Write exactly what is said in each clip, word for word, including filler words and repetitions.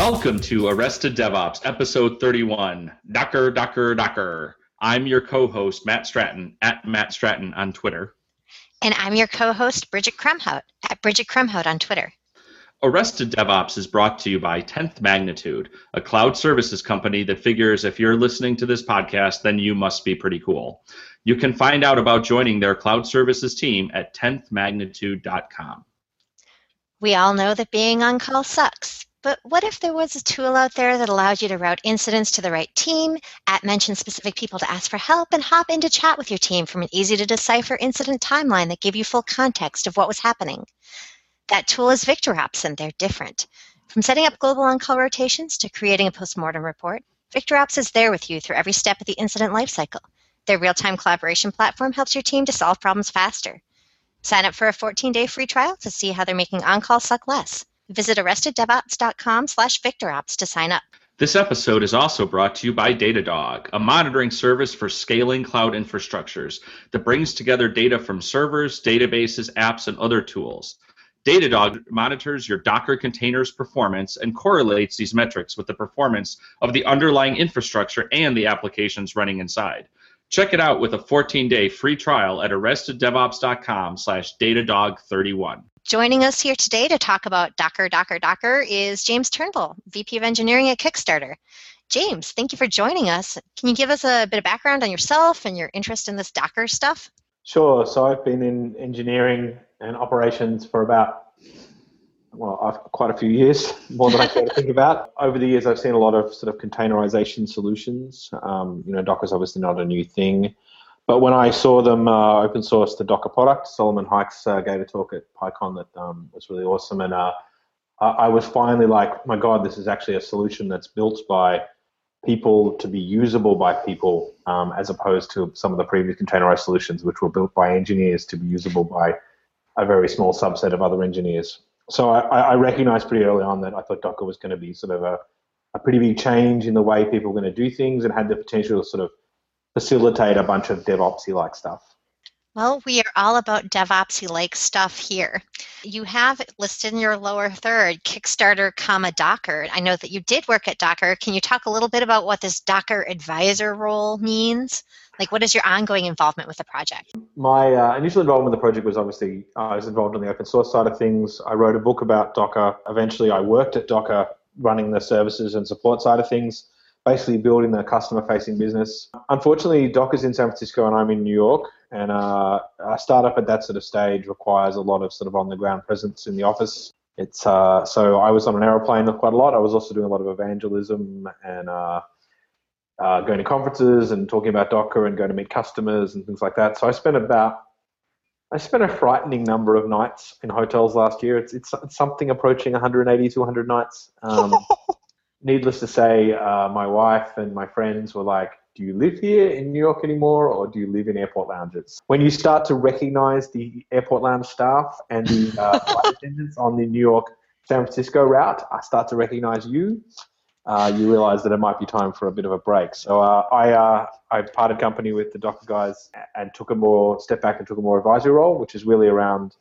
Welcome to Arrested DevOps, episode thirty-one, Docker, Docker, Docker. I'm your co-host, Matt Stratton, at Matt Stratton on Twitter. And I'm your co-host, Bridget Kromhout, at Bridget Kromhout on Twitter. Arrested DevOps is brought to you by tenth Magnitude, a cloud services company that figures if you're listening to this podcast, then you must be pretty cool. You can find out about joining their cloud services team at tenth magnitude dot com. We all know that being on call sucks, but what if there was a tool out there that allowed you to route incidents to the right team, at mention specific people to ask for help, and hop into chat with your team from an easy-to-decipher incident timeline that gave you full context of what was happening? That tool is VictorOps, and they're different. From setting up global on-call rotations to creating a postmortem report, VictorOps is there with you through every step of the incident lifecycle. Their real-time collaboration platform helps your team to solve problems faster. Sign up for a fourteen-day free trial to see how they're making on-call suck less. Visit arrested devops dot com slash victorops to sign up. This episode is also brought to you by Datadog, a monitoring service for scaling cloud infrastructures that brings together data from servers, databases, apps, and other tools. Datadog monitors your Docker containers' performance and correlates these metrics with the performance of the underlying infrastructure and the applications running inside. Check it out with a fourteen-day free trial at arrested devops dot com slash datadog thirty-one. Joining us here today to talk about Docker, Docker, Docker is James Turnbull, V P of Engineering at Kickstarter. James, thank you for joining us. Can you give us a bit of background on yourself and your interest in this Docker stuff? Sure. So I've been in engineering and operations for about, well, I've quite a few years, more than I care to think about. Over the years, I've seen a lot of sort of containerization solutions. Um, you know, Docker's obviously not a new thing. But when I saw them uh, open source the Docker product, Solomon Hykes uh, gave a talk at PyCon that um, was really awesome. And uh, I was finally like, my God, this is actually a solution that's built by people to be usable by people, um, as opposed to some of the previous containerized solutions, which were built by engineers to be usable by a very small subset of other engineers. So I, I recognized pretty early on that I thought Docker was going to be sort of a, a pretty big change in the way people were going to do things and had the potential to sort of facilitate a bunch of DevOps-y-like stuff. Well, we are all about DevOps-y-like stuff here. You have listed in your lower third, Kickstarter, comma, Docker. I know that you did work at Docker. Can you talk a little bit about what this Docker advisor role means? Like, what is your ongoing involvement with the project? My uh, initial involvement with the project was obviously, uh, I was involved in the open source side of things. I wrote a book about Docker. Eventually, I worked at Docker running the services and support side of things, basically building the customer-facing business. Unfortunately, Docker's in San Francisco and I'm in New York, and uh, a startup at that sort of stage requires a lot of sort of on-the-ground presence in the office. It's uh, so I was on an aeroplane quite a lot. I was also doing a lot of evangelism and uh, uh, going to conferences and talking about Docker and going to meet customers and things like that. So I spent about I spent a frightening number of nights in hotels last year. It's it's, it's something approaching one hundred eighty, two hundred nights. Um, Needless to say, uh, my wife and my friends were like, do you live here in New York anymore, or do you live in airport lounges? When you start to recognize the airport lounge staff and the uh, flight attendants on the New York-San Francisco route, I start to recognize you. Uh, you realize that it might be time for a bit of a break. So uh, I uh, I parted company with the Docker guys and took a more step back and took a more advisory role, which is really around,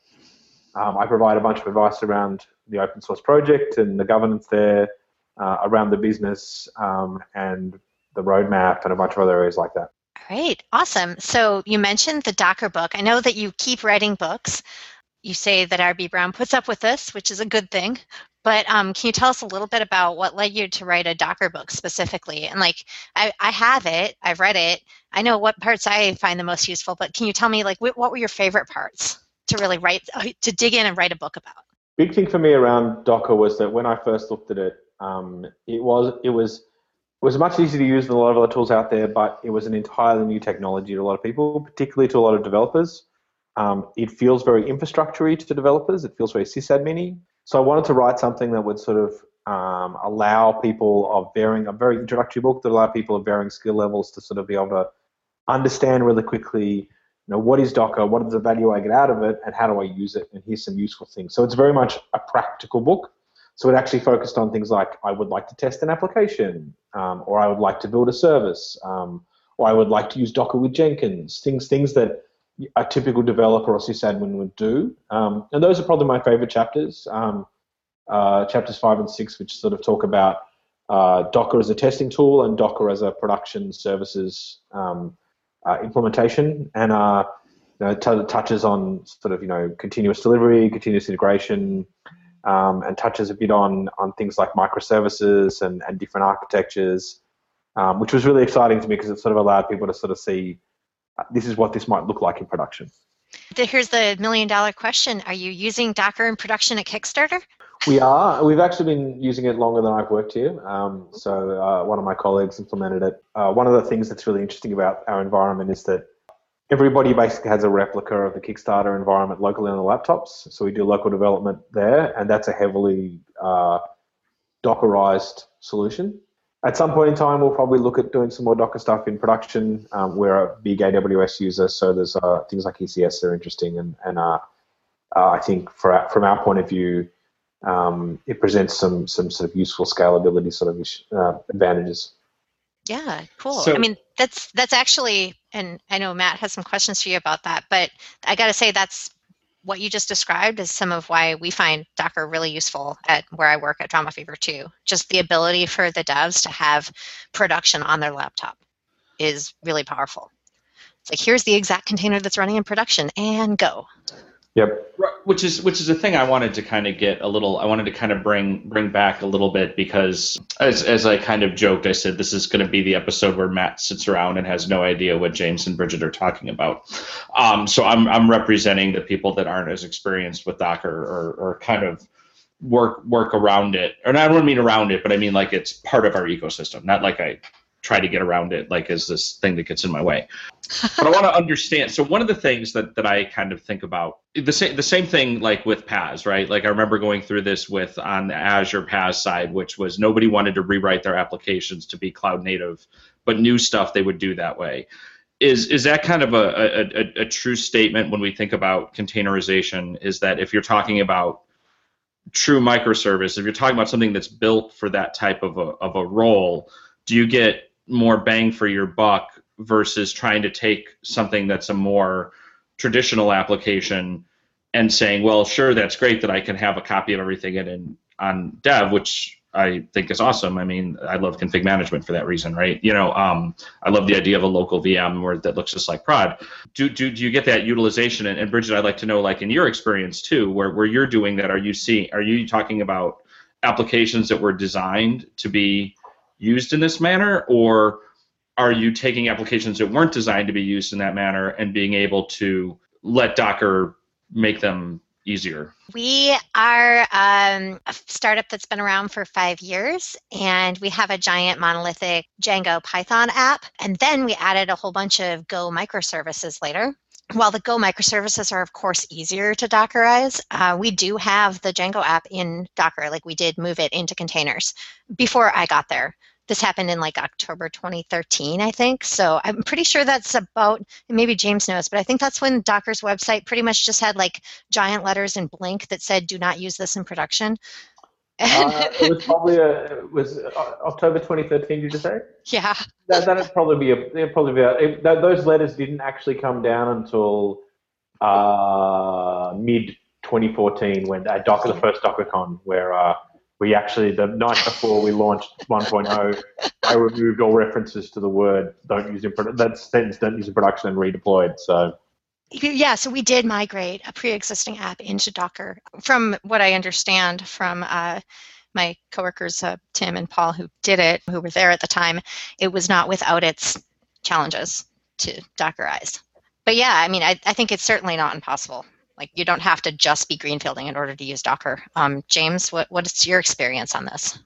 um, I provide a bunch of advice around the open source project and the governance there, Uh, around the business um, and the roadmap and a bunch of other areas like that. Great. Awesome. So you mentioned the Docker book. I know that you keep writing books. You say that R B Brown puts up with this, which is a good thing. But um, can you tell us a little bit about what led you to write a Docker book specifically? And like, I, I have it. I've read it. I know what parts I find the most useful. But can you tell me, like, what were your favorite parts to really write, to dig in and write a book about? Big thing for me around Docker was that when I first looked at it, Um, it was it was it was much easier to use than a lot of other tools out there, but it was an entirely new technology to a lot of people, particularly to a lot of developers. Um, it feels very infrastructure-y to developers. It feels very sysadmin-y. So I wanted to write something that would sort of um, allow people of varying, a very introductory book that allowed people of varying skill levels to sort of be able to understand really quickly, you know, what is Docker, what is the value I get out of it, and how do I use it, and here's some useful things. So it's very much a practical book. So it actually focused on things like, I would like to test an application, um, or I would like to build a service, um, or I would like to use Docker with Jenkins, things things that a typical developer or sysadmin would do. Um, and those are probably my favorite chapters. Um, uh, chapters five and six, which sort of talk about uh, Docker as a testing tool and Docker as a production services um, uh, implementation, and uh, you know, t touches on sort of you know continuous delivery, continuous integration, um, and touches a bit on on things like microservices and and different architectures, um, which was really exciting to me because it sort of allowed people to sort of see uh, this is what this might look like in production. Here's the million dollar question. Are you using Docker in production at Kickstarter? We are. We've actually been using it longer than I've worked here. Um, so uh, one of my colleagues implemented it. Uh, one of the things that's really interesting about our environment is that everybody basically has a replica of the Kickstarter environment locally on the laptops. So we do local development there, and that's a heavily uh, Dockerized solution. At some point in time, we'll probably look at doing some more Docker stuff in production. Um, we're a big A W S user, so there's uh, things like E C S that are interesting. And, and uh, uh, I think for our, from our point of view, um, it presents some some sort of useful scalability sort of uh, advantages. Yeah, cool. So, I mean, that's that's actually, and I know Matt has some questions for you about that, but I got to say that's what you just described is some of why we find Docker really useful at where I work at Drama Fever too. Just the ability for the devs to have production on their laptop is really powerful. It's like, here's the exact container that's running in production and go. Yep. Which is which is a thing I wanted to kind of get a little, I wanted to kind of bring bring back a little bit, because as as I kind of joked, I said this is going to be the episode where Matt sits around and has no idea what James and Bridget are talking about. Um, so I'm I'm representing the people that aren't as experienced with Docker or or kind of work work around it. And I don't mean around it, but I mean like it's part of our ecosystem, not like I try to get around it like as this thing that gets in my way. But I want to understand. So one of the things that, that I kind of think about, the same the same thing like with PaaS, right? Like I remember going through this with on the Azure PaaS side, which was nobody wanted to rewrite their applications to be cloud native, but new stuff they would do that way. Is is that kind of a, a, a, a true statement when we think about containerization, is that if you're talking about true microservice, if you're talking about something that's built for that type of a, of a role, do you get more bang for your buck versus trying to take something that's a more traditional application and saying, well, sure, that's great that I can have a copy of everything in, in on dev, which I think is awesome. I mean, I love config management for that reason, right? You know, um, I love the idea of a local V M where that looks just like prod. Do do, do you get that utilization? And, and Bridget, I'd like to know, like in your experience too, where where you're doing that, are you seeing? Are you talking about applications that were designed to be used in this manner, or are you taking applications that weren't designed to be used in that manner and being able to let Docker make them easier? We are um, a startup that's been around for five years, and we have a giant monolithic Django Python app, and then we added a whole bunch of Go microservices later. While the Go microservices are, of course, easier to Dockerize, uh, we do have the Django app in Docker. Like we did move it into containers before I got there. This happened in like October twenty thirteen, I think. So I'm pretty sure that's about, and maybe James knows, but I think that's when Docker's website pretty much just had like giant letters in blank that said, do not use this in production. uh, it was probably a, it was October twenty thirteen, did you say? Yeah. That that'd probably be a that'd probably be a, it, that, those letters didn't actually come down until uh, mid twenty fourteen when at Docker, the first DockerCon, where uh, we actually the night before we launched one point oh, I removed all references to the word "don't use" in that sentence "don't use" in production and redeployed. So. Yeah, so we did migrate a pre-existing app into Docker. From what I understand from uh, my coworkers, uh, Tim and Paul, who did it, who were there at the time, it was not without its challenges to Dockerize. But yeah, I mean, I, I think it's certainly not impossible. Like, you don't have to just be greenfielding in order to use Docker. Um, James, what what is your experience on this?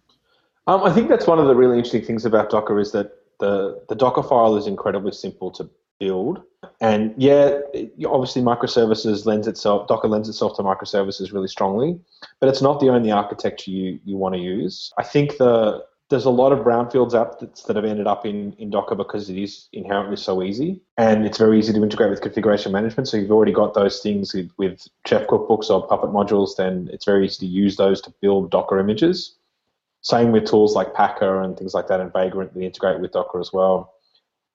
Um, I think that's one of the really interesting things about Docker is that the, the Docker file is incredibly simple to build. And yeah, obviously microservices lends itself, Docker lends itself to microservices really strongly, but it's not the only architecture you, you want to use. I think the there's a lot of brownfields apps that's, that have ended up in, in Docker because it is inherently so easy, and it's very easy to integrate with configuration management. So you've already got those things with, with Chef Cookbooks or Puppet modules, then it's very easy to use those to build Docker images. Same with tools like Packer and things like that, and Vagrant, they integrate with Docker as well.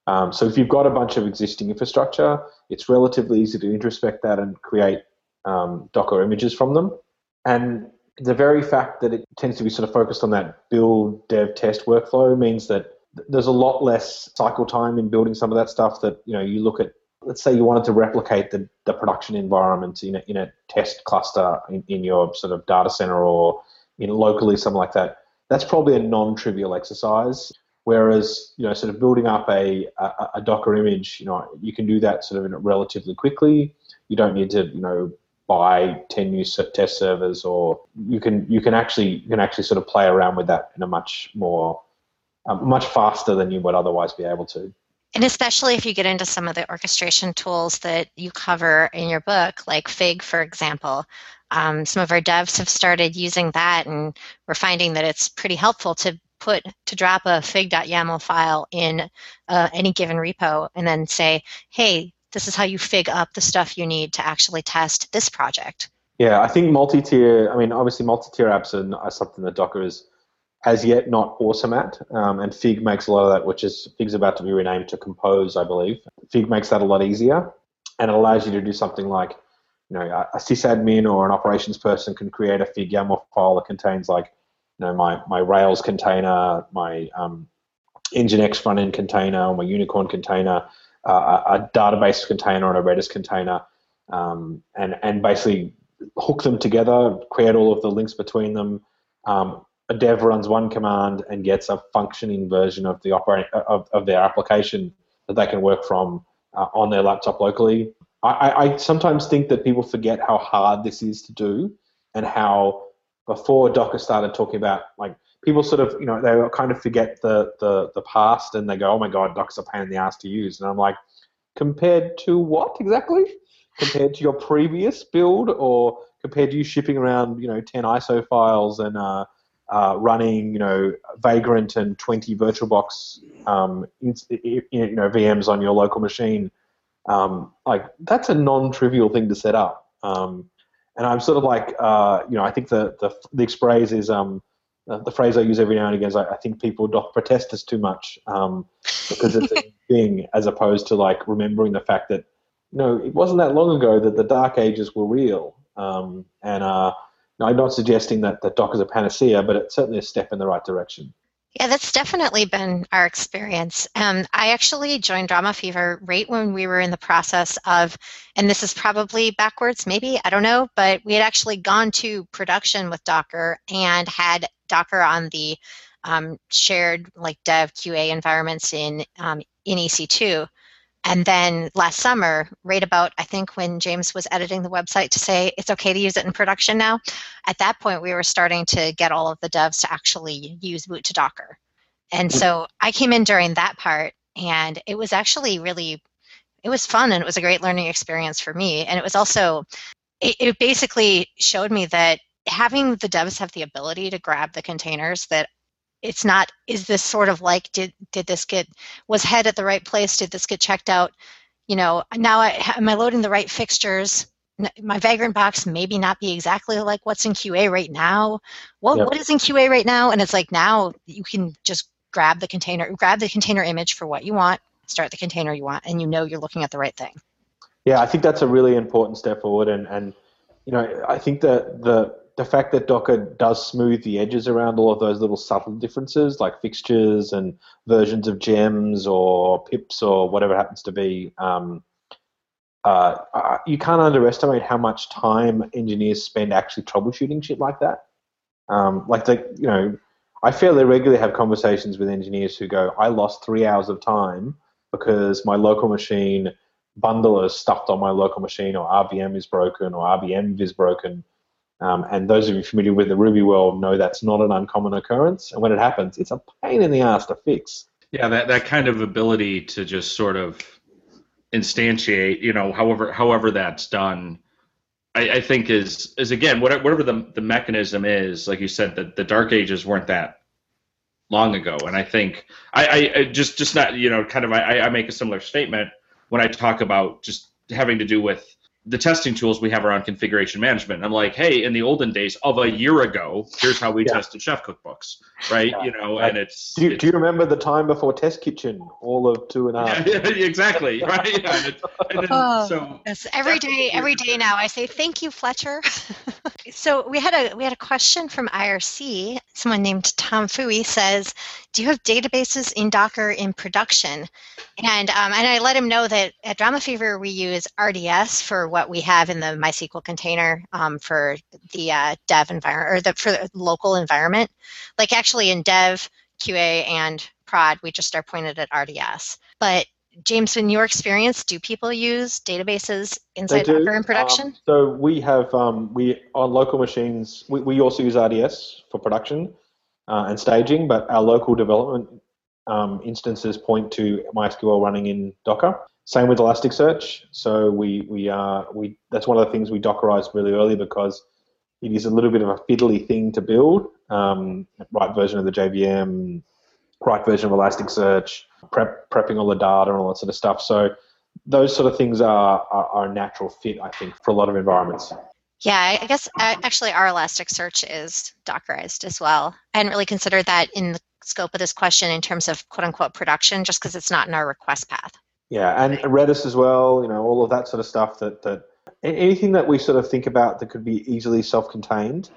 Um, so if you've got a bunch of existing infrastructure, it's relatively easy to introspect that and create um, Docker images from them. And the very fact that it tends to be sort of focused on that build, dev, test workflow means that there's a lot less cycle time in building some of that stuff that, you know, you look at, let's say you wanted to replicate the, the production environment in a, in a test cluster in, in your sort of data center or in locally, something like that. That's probably a non-trivial exercise. Whereas, you know, sort of building up a, a, a Docker image, you know, you can do that sort of in relatively quickly. You don't need to, you know, buy ten new test servers, or you can you can actually you can actually sort of play around with that in a much more um, much faster than you would otherwise be able to. And especially if you get into some of the orchestration tools that you cover in your book, like Fig, for example. Um, some of our devs have started using that, and we're finding that it's pretty helpful to put to drop a fig.yaml file in uh, any given repo and then say, hey, this is how you fig up the stuff you need to actually test this project. Yeah, I think multi-tier, I mean, obviously multi-tier apps are, are something that Docker is as yet not awesome at, um, and Fig makes a lot of that, which is, Fig's about to be renamed to Compose, I believe. Fig makes that a lot easier, and it allows you to do something like, you know, a, a sysadmin or an operations person can create a Fig YAML file that contains, like, you know, my, my Rails container, my um, Nginx front-end container, my Unicorn container, uh, a, a database container and a Redis container, um, and, and basically hook them together, create all of the links between them. Um, a dev runs one command and gets a functioning version of the operating, of, of their application that they can work from uh, on their laptop locally. I, I sometimes think that people forget how hard this is to do, and how before Docker started talking about, like, people sort of, you know, they kind of forget the, the, the past and they go, oh my God, Docker's a pain in the ass to use. And I'm like, compared to what exactly? Compared to your previous build, or compared to you shipping around, you know, ten I S O files and uh, uh, running, you know, Vagrant and twenty VirtualBox, um, in, in, you know, V Ms on your local machine. Um, like, that's a non-trivial thing to set up, um, and I'm sort of like, uh, you know, I think the the, the phrase is um, the, the phrase I use every now and again is, like, I think people doth protest us too much, um, because it's a thing, as opposed to, like, remembering the fact that, you know, it wasn't that long ago that the dark ages were real, um, and uh, no, I'm not suggesting that that Docker's a panacea, but it's certainly a step in the right direction. Yeah, that's definitely been our experience. Um, I actually joined Drama Fever right when we were in the process of, and this is probably backwards, maybe, I don't know, but we had actually gone to production with Docker and had Docker on the um, shared, like, dev Q A environments in, um, in E C two. And then last summer, right about, I think, when James was editing the website to say it's okay to use it in production now, at that point we were starting to get all of the devs to actually use boot to Docker. And so I came in during that part, and it was actually really, it was fun, and it was a great learning experience for me. And it was also, it, it basically showed me that having the devs have the ability to grab the containers, that it's not, is this sort of like, did did this get, was head at the right place? Did this get checked out? You know, now I, am I loading the right fixtures? My Vagrant box maybe not be exactly like what's in Q A right now. What, yep. What is in Q A right now? And it's like, now you can just grab the container, grab the container image for what you want, start the container you want, and you know you're looking at the right thing. Yeah, I think that's a really important step forward. And, and you know, I think that the, the The fact that Docker does smooth the edges around all of those little subtle differences, like fixtures and versions of gems or pips or whatever it happens to be, um, uh, you can't underestimate how much time engineers spend actually troubleshooting shit like that. Um, like, the, you know, I fairly regularly have conversations with engineers who go, I lost three hours of time because my local machine bundler is stuffed on my local machine, or R V M is broken, or R V M is broken. Um, and those of you familiar with the Ruby world know that's not an uncommon occurrence. And when it happens, it's a pain in the ass to fix. Yeah, that, that kind of ability to just sort of instantiate, you know, however however that's done, I, I think is, is again, whatever the, the mechanism is, like you said, that the dark ages weren't that long ago. And I think, I, I just, just not, you know, kind of, I, I make a similar statement when I talk about just having to do with the testing tools we have around configuration management. I'm like, hey, in the olden days of a year ago, here's how we yeah. tested Chef Cookbooks, right? Yeah. You know, and it's do, you, it's... do you remember the time before Test Kitchen? All of two and a half. Yeah, exactly, right? And it's, and then, oh, so yes. Every day, every day now, I say thank you, Fletcher. So we had a we had a question from I R C. Someone named Tom Fui says, do you have databases in Docker in production? And um, and I let him know that at Drama Fever, we use R D S for what we have in the MySQL container um, for the uh, dev environment, or the, for the local environment. Like actually in dev, Q A, and prod, we just are pointed at R D S. But James, in your experience, do people use databases inside Docker in production? Um, so we have, um, we on local machines, we, we also use R D S for production uh, and staging, but our local development um, instances point to MySQL running in Docker. Same with Elasticsearch. So we, we, uh, we that's one of the things we Dockerized really early because it is a little bit of a fiddly thing to build. Um, right version of the J V M, right version of Elasticsearch, prep, prepping all the data and all that sort of stuff. So those sort of things are, are, are a natural fit, I think, for a lot of environments. Yeah, I guess actually our Elasticsearch is Dockerized as well. I hadn't really considered that in the scope of this question in terms of quote-unquote production, just because it's not in our request path. Yeah, and Redis as well, you know, all of that sort of stuff that, that anything that we sort of think about that could be easily self-contained.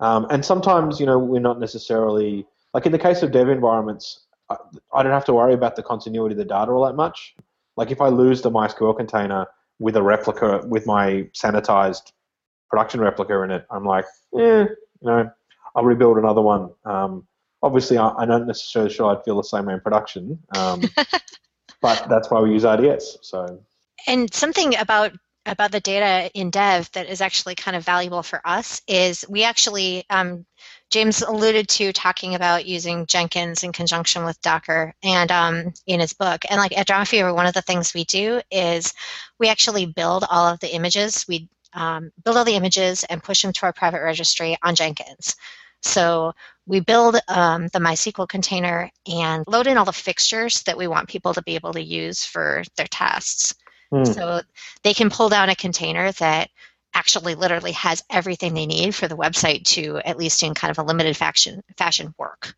Um, and sometimes, you know, we're not necessarily... Like in the case of dev environments, I don't have to worry about the continuity of the data all that much. Like if I lose the MySQL container with a replica, with my sanitized production replica in it, I'm like, eh, you know, I'll rebuild another one. Um, obviously, I, I'm not necessarily sure I'd feel the same way in production, um, but that's why we use R D S. So. And something about about the data in dev that is actually kind of valuable for us is we actually, um, James alluded to talking about using Jenkins in conjunction with Docker and um, in his book. And like at Drama Fever, one of the things we do is we actually build all of the images. We um, build all the images and push them to our private registry on Jenkins. So we build um, the MySQL container and load in all the fixtures that we want people to be able to use for their tests. So they can pull down a container that actually literally has everything they need for the website to, at least in kind of a limited fashion, fashion work.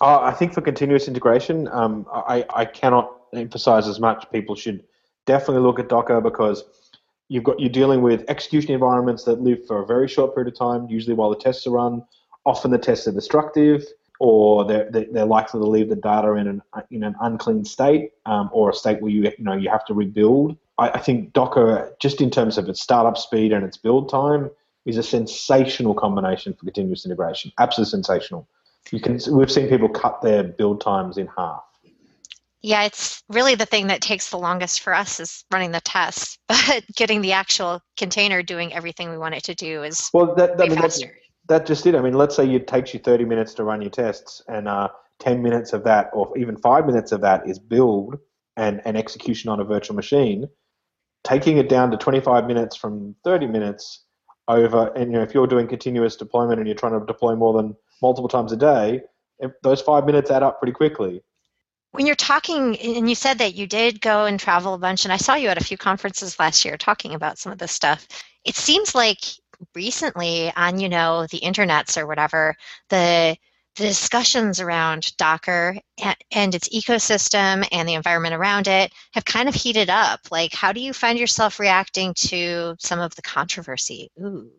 Uh, I think for continuous integration, um, I, I cannot emphasize as much. People should definitely look at Docker because you've got, you're dealing with execution environments that live for a very short period of time, usually while the tests are run. Often the tests are destructive or they're, they're likely to leave the data in an, in an unclean state um, or a state where you, you know, you have to rebuild. I think Docker, just in terms of its startup speed and its build time, is a sensational combination for continuous integration. Absolutely sensational. You can, we've seen people cut their build times in half. Yeah, it's really the thing that takes the longest for us is running the tests, but getting the actual container doing everything we want it to do is well, that, that, way I mean, faster. That, that just it. I mean, let's say it takes you thirty minutes to run your tests, and uh, ten minutes of that, or even five minutes of that, is build and, and execution on a virtual machine. Taking it down to twenty-five minutes from thirty minutes over, and you know, if you're doing continuous deployment and you're trying to deploy more than multiple times a day, those five minutes add up pretty quickly. When you're talking, and you said that you did go and travel a bunch, and I saw you at a few conferences last year talking about some of this stuff. It seems like recently on, you know, the internets or whatever, the the discussions around Docker and its ecosystem and the environment around it have kind of heated up. Like, how do you find yourself reacting to some of the controversy? Ooh.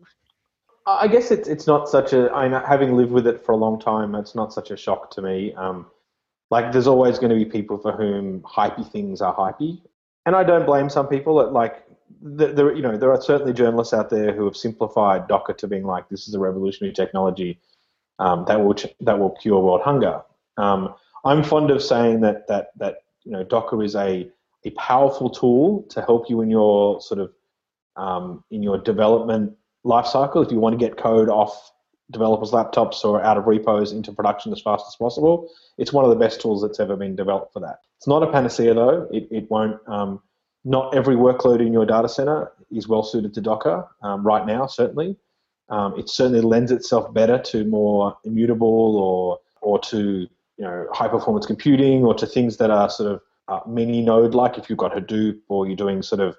I guess it's it's not such a, I mean, having lived with it for a long time, it's not such a shock to me. Um, like, there's always going to be people for whom hypey things are hypey. And I don't blame some people. At like, the, the, you know, there are certainly journalists out there who have simplified Docker to being like, this is a revolutionary technology. Um, that will that will cure world hunger. Um, I'm fond of saying that that that you know Docker is a a powerful tool to help you in your sort of um, in your development lifecycle. If you want to get code off developers' laptops or out of repos into production as fast as possible, it's one of the best tools that's ever been developed for that. It's not a panacea though. It it won't. Um, not every workload in your data center is well suited to Docker um, right now, certainly. Um, it certainly lends itself better to more immutable or or to you know high performance computing or to things that are sort of uh, mini node like if you've got Hadoop or you're doing sort of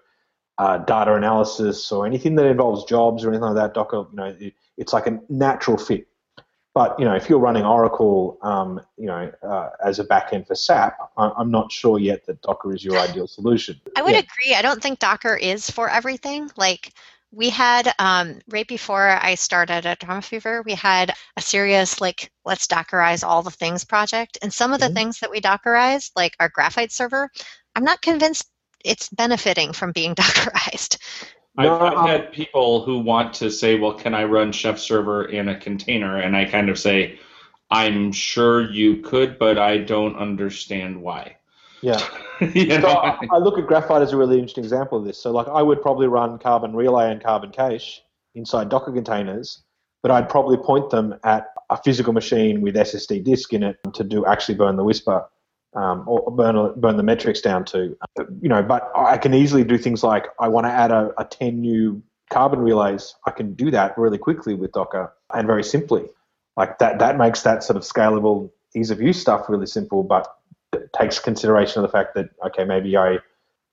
uh, data analysis or anything that involves jobs or anything like that, Docker, you know, it, it's like a natural fit. But, you know, if you're running Oracle, um, you know, uh, as a backend for SAP, I'm not sure yet that Docker is your ideal solution. I would yeah. agree. I don't think Docker is for everything. Like, we had, um, right before I started at Drama Fever, we had a serious, like, let's Dockerize all the things project. And some of the mm-hmm. things that we Dockerized, like our Graphite server, I'm not convinced it's benefiting from being Dockerized. No. I've, I've had people who want to say, well, can I run Chef server in a container? And I kind of say, I'm sure you could, but I don't understand why. Yeah. you know? So I, I look at Graphite as a really interesting example of this. So, like, I would probably run Carbon Relay and Carbon Cache inside Docker containers, but I'd probably point them at a physical machine with S S D disk in it to do actually burn the whisper. Um, or burn burn the metrics down to, you know, but I can easily do things like I want to add a, a ten new carbon relays. I can do that really quickly with Docker and very simply. Like that, that makes that sort of scalable ease of use stuff really simple, but it takes consideration of the fact that, okay, maybe I,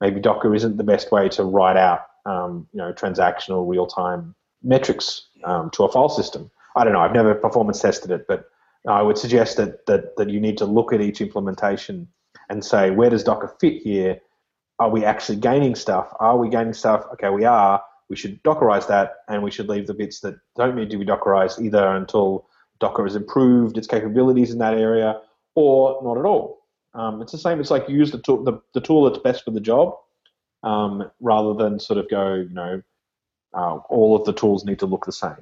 maybe Docker isn't the best way to write out, um, you know, transactional real-time metrics um, to a file system. I don't know. I've never performance tested it, but I would suggest that, that that you need to look at each implementation and say, where does Docker fit here? Are we actually gaining stuff? Are we gaining stuff? Okay, we are. We should Dockerize that, and we should leave the bits that don't need to be Dockerized either until Docker has improved its capabilities in that area, or not at all. Um, it's the same. It's like you use the tool, the, the tool that's best for the job, um, rather than sort of go, you know, uh, all of the tools need to look the same.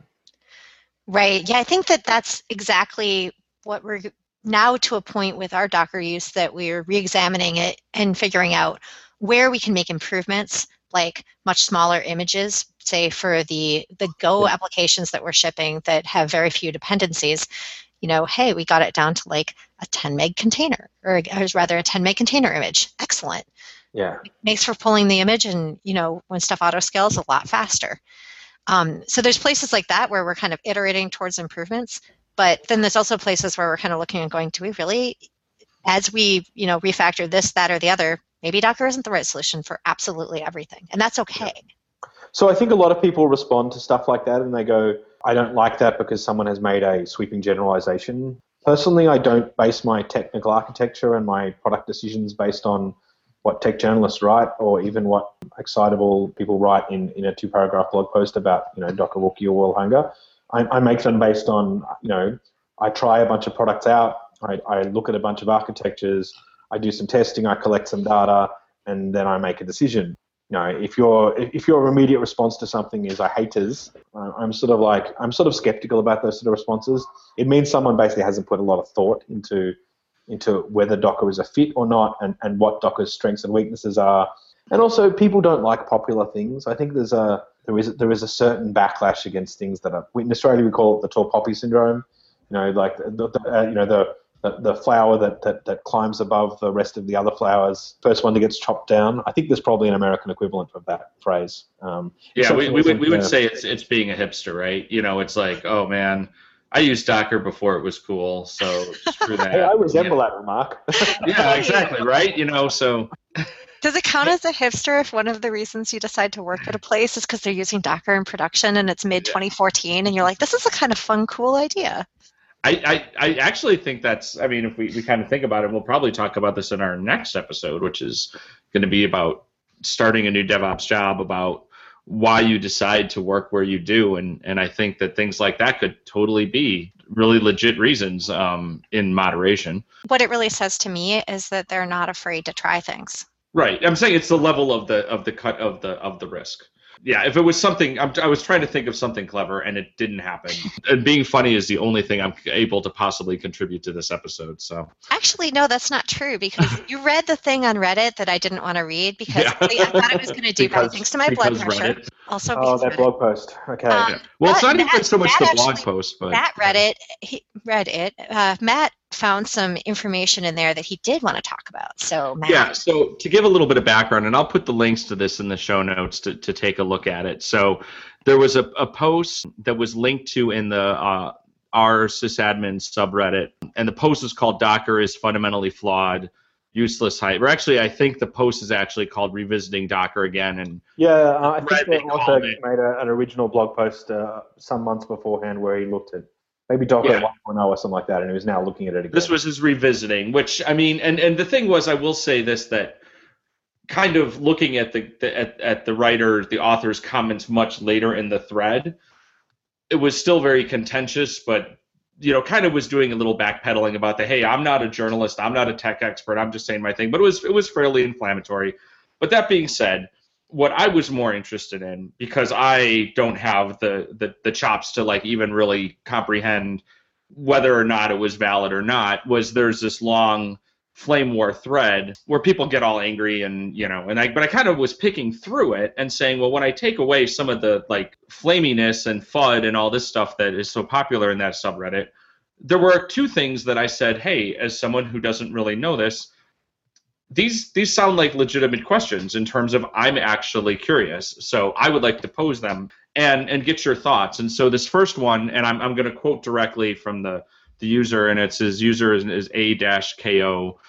Right. Yeah, I think that that's exactly what we're now to a point with our Docker use that we're re-examining it and figuring out where we can make improvements, like much smaller images, say for the, the Go yeah. applications that we're shipping that have very few dependencies. You know, hey, we got it down to like a ten meg container, or rather a ten meg container image. Excellent. Yeah. It makes for pulling the image and, you know, when stuff auto scales a lot faster. Um, so there's places like that where we're kind of iterating towards improvements, but then there's also places where we're kind of looking and going, do we really, as we, you know, refactor this, that, or the other, maybe Docker isn't the right solution for absolutely everything, and that's okay. Yeah. So I think a lot of people respond to stuff like that and they go, I don't like that because someone has made a sweeping generalization. Personally, I don't base my technical architecture and my product decisions based on what tech journalists write, or even what excitable people write in, in a two-paragraph blog post about, you know, Docker Wookiee or world hunger. I, I make them based on, you know, I try a bunch of products out, I, I look at a bunch of architectures, I do some testing, I collect some data, and then I make a decision. You know, if your if your immediate response to something is I haters, I'm sort of like I'm sort of skeptical about those sort of responses. It means someone basically hasn't put a lot of thought into. into whether Docker is a fit or not, and, and what Docker's strengths and weaknesses are. And also, people don't like popular things. I think there's a there is there is a certain backlash against things that are. In Australia, we call it the tall poppy syndrome. You know, like the, the, uh, you know the the, the flower that, that that climbs above the rest of the other flowers, first one that gets chopped down. I think there's probably an American equivalent of that phrase. Um, yeah, we we would we would uh, say it's it's being a hipster, right? You know, it's like, oh man, I used Docker before it was cool, so screw that. Hey, I resemble yeah. that remark. yeah, exactly, right? You know, so. Does it count as a hipster if one of the reasons you decide to work at a place is because they're using Docker in production and it's mid twenty fourteen, yeah. and you're like, this is a kind of fun, cool idea? I, I, I actually think that's, I mean, if we, we kind of think about it, we'll probably talk about this in our next episode, which is going to be about starting a new DevOps job, about why you decide to work where you do, and and I think that things like that could totally be really legit reasons um, in moderation. What it really says to me is that they're not afraid to try things. Right. I'm saying it's the level of the of the cut of the of the risk. Yeah. If it was something, I'm, I was trying to think of something clever, and it didn't happen. And being funny is the only thing I'm able to possibly contribute to this episode. So actually, no, that's not true, because you read the thing on Reddit that I didn't want to read because yeah. I thought it was going to do because, bad things to my blood pressure. Reddit. Also, oh, that Reddit. blog post. Okay. Um, yeah. Well, it's not Matt, even so much Matt the blog actually, post, but Matt read it. He read it. Uh, Matt found some information in there that he did want to talk about. So Matt. Yeah, so to give a little bit of background, and I'll put the links to this in the show notes to, to take a look at it. So there was a, a post that was linked to in the uh, our sysadmin subreddit, and the post was called Docker is Fundamentally Flawed. useless hype. Or actually, I think the post is actually called Revisiting Docker Again. And yeah, uh, I think they also made a, an original blog post uh, some months beforehand where he looked at maybe Docker yeah. one point oh or something like that, and he was now looking at it again. This was his revisiting, which, I mean, and, and the thing was, I will say this, that kind of looking at the, the at, at the writer, the author's comments much later in the thread, it was still very contentious, but you know, kind of was doing a little backpedaling about the, hey, I'm not a journalist, I'm not a tech expert, I'm just saying my thing. But it was it was fairly inflammatory. But that being said, what I was more interested in, because I don't have the the, the chops to like even really comprehend whether or not it was valid or not, was there's this long flame war thread where people get all angry and, you know, and I, but I kind of was picking through it and saying, well, when I take away some of the like flaminess and FUD and all this stuff that is so popular in that subreddit, there were two things that I said, hey, as someone who doesn't really know this, these, these sound like legitimate questions in terms of I'm actually curious. So I would like to pose them and, and get your thoughts. And so this first one, and I'm, I'm going to quote directly from the the user, and it's his user is, is A K O.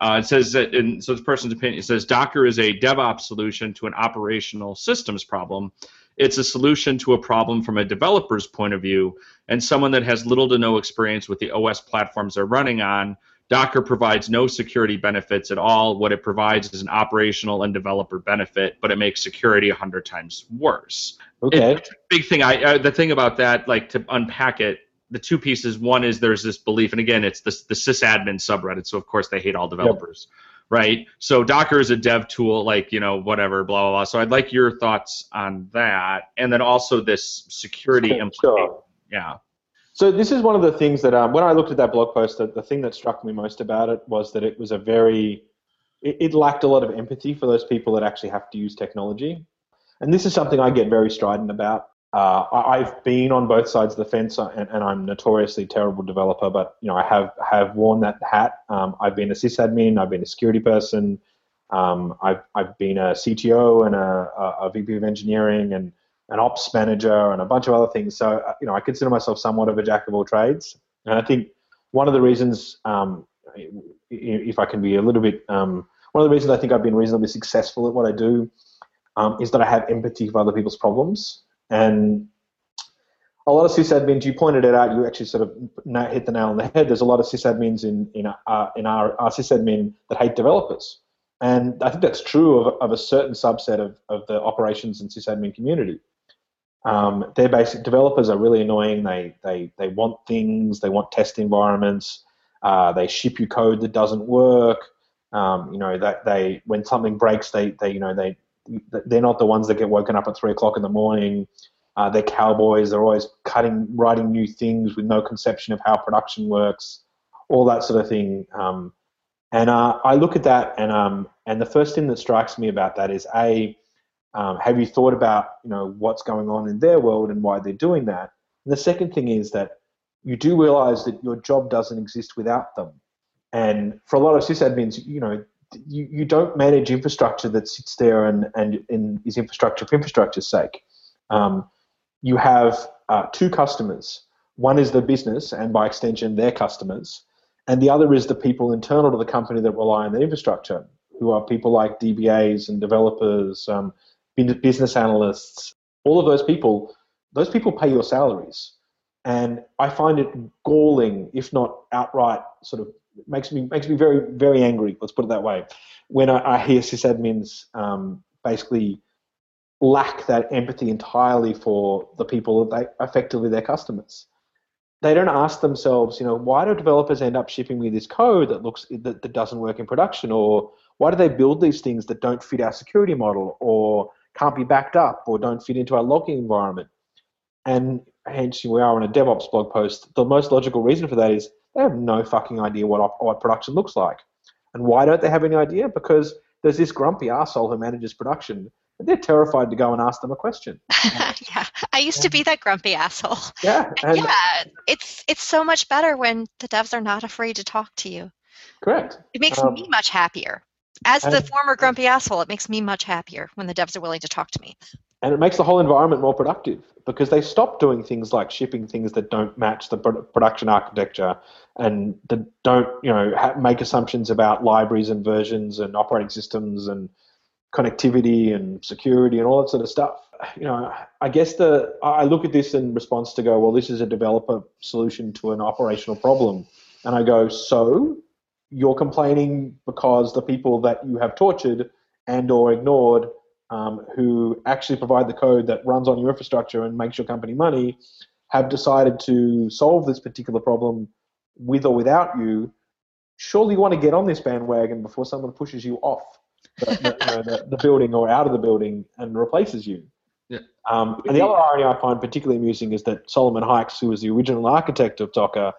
Uh, it says that, in so this person's opinion, it says Docker is a DevOps solution to an operational systems problem. It's a solution to a problem from a developer's point of view, and someone that has little to no experience with the O S platforms they're running on, Docker provides no security benefits at all. What it provides is an operational and developer benefit, but it makes security a hundred times worse. Okay. It's a big thing. I uh, the thing about that, like to unpack it, the two pieces. One is there's this belief, and again, it's this, the sysadmin subreddit, so of course they hate all developers, yep. right? So Docker is a dev tool, like, you know, whatever, blah, blah, blah. So I'd like your thoughts on that. And then also this security sure. implication. Yeah. So this is one of the things that, um, when I looked at that blog post, the, the thing that struck me most about it was that it was a very, it, it lacked a lot of empathy for those people that actually have to use technology. And this is something I get very strident about. Uh, I've been on both sides of the fence, and, and I'm notoriously terrible developer. But you know, I have have worn that hat. Um, I've been a sysadmin, I've been a security person, um, I've I've been a C T O and a, a V P of engineering and an ops manager and a bunch of other things. So you know, I consider myself somewhat of a jack of all trades. And I think one of the reasons, um, if I can be a little bit, um, one of the reasons I think I've been reasonably successful at what I do um, is that I have empathy for other people's problems. And a lot of sysadmins, you pointed it out, you actually sort of hit the nail on the head. There's a lot of sysadmins in, in, our, in our, our sysadmin that hate developers. And I think that's true of, of a certain subset of, of the operations and sysadmin community. Um, their basic developers are really annoying. They, they, they want things, they want test environments, uh, they ship you code that doesn't work. Um, you know, that they, when something breaks, they, they you know, they, they're not the ones that get woken up at three o'clock in the morning. Uh, they're cowboys. They're always cutting, writing new things with no conception of how production works, all that sort of thing. Um, and uh, I look at that, and um, and the first thing that strikes me about that is a, um, have you thought about you know what's going on in their world and why they're doing that? And the second thing is that you do realize that your job doesn't exist without them. And for a lot of sysadmins, you know. You, you don't manage infrastructure that sits there and, and, and is infrastructure for infrastructure's sake. Um, you have uh, two customers. One is the business and, by extension, their customers. And the other is the people internal to the company that rely on the infrastructure, who are people like D B As and developers, um, business analysts, all of those people. Those people pay your salaries. And I find it galling, if not outright sort of, It makes me makes me very, very angry, let's put it that way, when I, I hear sysadmins um, basically lack that empathy entirely for the people that they effectively their customers. They don't ask themselves, you know, why do developers end up shipping me this code that looks that, that doesn't work in production, or why do they build these things that don't fit our security model or can't be backed up or don't fit into our logging environment? And hence we are on a DevOps blog post. The most logical reason for that is they have no fucking idea what what production looks like. And why don't they have any idea? Because there's this grumpy asshole who manages production, and they're terrified to go and ask them a question. Yeah, I used to be that grumpy asshole. Yeah. And yeah, it's, it's so much better when the devs are not afraid to talk to you. Correct. It makes um, me much happier. as the and, former grumpy asshole, it makes me much happier when the devs are willing to talk to me. And it makes the whole environment more productive because they stop doing things like shipping things that don't match the production architecture and that don't, you know, ha make assumptions about libraries and versions and operating systems and connectivity and security and all that sort of stuff. You know, I guess the I look at this in response to go, well, this is a developer solution to an operational problem. And I go, so you're complaining because the people that you have tortured and or ignored um, who actually provide the code that runs on your infrastructure and makes your company money have decided to solve this particular problem with or without you. Surely you want to get on this bandwagon before someone pushes you off the, the, you know, the, the building or out of the building and replaces you. Yeah. Um, and the other irony I find particularly amusing is that Solomon Hykes, who was the original architect of Docker,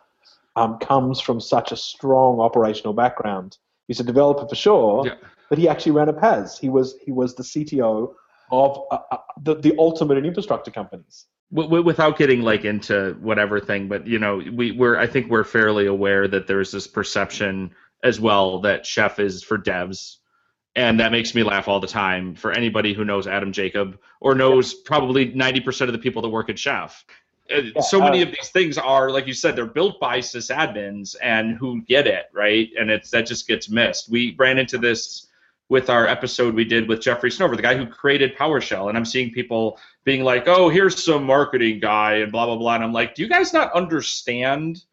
um, comes from such a strong operational background. He's a developer for sure, yeah. but he actually ran a PaaS. He was he was the C T O of uh, uh, the the ultimate in infrastructure companies. Without getting like into whatever thing, but you know, we we're I think we're fairly aware that there's this perception as well that Chef is for devs. And that makes me laugh all the time for anybody who knows Adam Jacob or knows yeah. probably ninety percent of the people that work at Chef. Yeah, so many um, of these things are, like you said, they're built by sysadmins and who get it, right? And it's that just gets missed. We ran into this with our episode we did with Jeffrey Snover, the guy who created PowerShell. And I'm seeing people being like, oh, here's some marketing guy and blah, blah, blah. And I'm like, do you guys not understand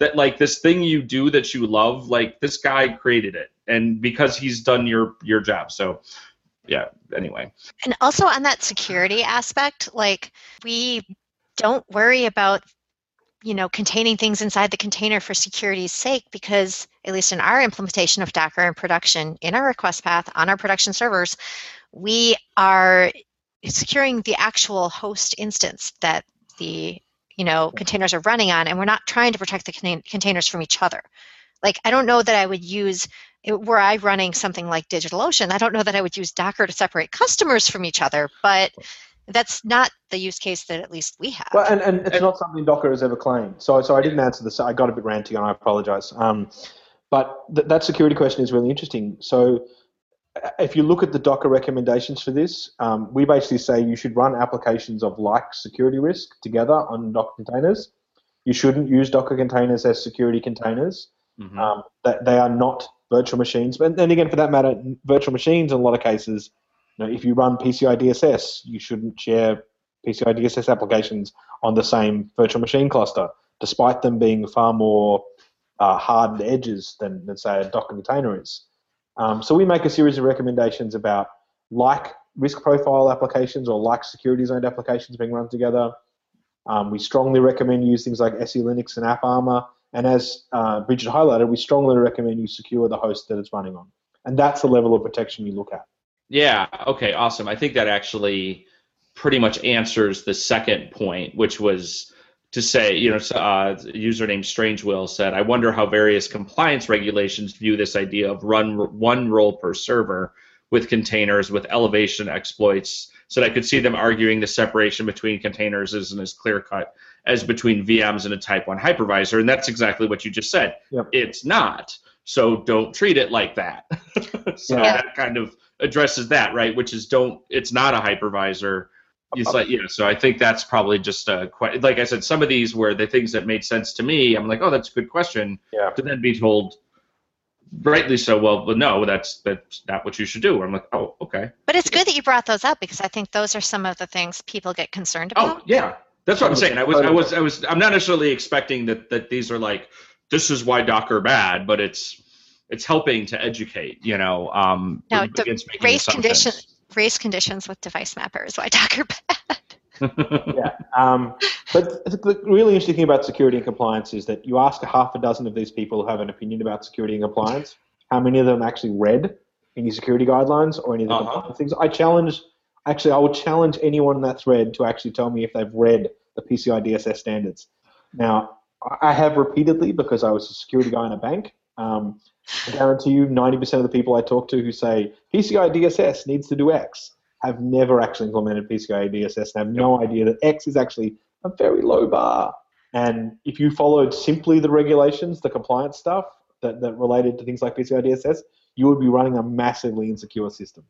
that like this thing you do that you love, like this guy created it, and because he's done your your job. So yeah, anyway. And also on that security aspect, like we don't worry about, you know, containing things inside the container for security's sake because at least in our implementation of Docker in production, in our request path, on our production servers, we are securing the actual host instance that the you know, containers are running on, and we're not trying to protect the con containers from each other. Like, I don't know that I would use, were I running something like DigitalOcean, I don't know that I would use Docker to separate customers from each other, but that's not the use case that at least we have. Well, and, and it's not something Docker has ever claimed. So, so I didn't answer this. I got a bit ranty, and I apologize. Um, but th that security question is really interesting. So if you look at the Docker recommendations for this, um, we basically say you should run applications of like security risk together on Docker containers. You shouldn't use Docker containers as security containers. Mm-hmm. um, that they are not virtual machines. But then again, for that matter, virtual machines in a lot of cases, you know, if you run P C I D S S, you shouldn't share P C I D S S applications on the same virtual machine cluster, despite them being far more uh, hardened edges than, than, say, a Docker container is. Um, so we make a series of recommendations about like risk profile applications or like security zoned applications being run together. Um, we strongly recommend use things like S E Linux and AppArmor. And as uh, Bridget highlighted, we strongly recommend you secure the host that it's running on. And that's the level of protection you look at. Yeah, okay, awesome. I think that actually pretty much answers the second point, which was to say, you know, uh, user named Strangewill said, I wonder how various compliance regulations view this idea of run one role per server with containers with elevation exploits. So I could see them arguing the separation between containers isn't as clear-cut as between V Ms and a type one hypervisor. And that's exactly what you just said. Yep. It's not. So don't treat it like that. So yeah. That kind of addresses that, right? Which is don't, it's not a hypervisor. It's like, yeah, so I think that's probably just a question. Like I said, some of these were the things that made sense to me. I'm like, oh, that's a good question. Yeah. To then be told, rightly so, well, no, that's that's not what you should do. I'm like, oh, okay. But it's good that you brought those up because I think those are some of the things people get concerned about. Oh, yeah, that's what I'm saying. I was, I was, I was. I'm not necessarily expecting that that these are like, this is why Docker bad, but it's it's helping to educate. You know, um, no, against making race conditions. Race conditions with device mapper is why Docker bad. Yeah, um, but the really interesting thing about security and compliance is that you ask a half a dozen of these people who have an opinion about security and compliance, how many of them actually read any security guidelines or any of the uh-huh. things. I challenge, actually, I will challenge anyone in that thread to actually tell me if they've read the P C I D S S standards. Now, I have repeatedly because I was a security guy in a bank. Um, I guarantee you ninety percent of the people I talk to who say P C I D S S needs to do X have never actually implemented P C I D S S and have no idea that X is actually a very low bar. And if you followed simply the regulations, the compliance stuff that, that related to things like P C I D S S, you would be running a massively insecure system.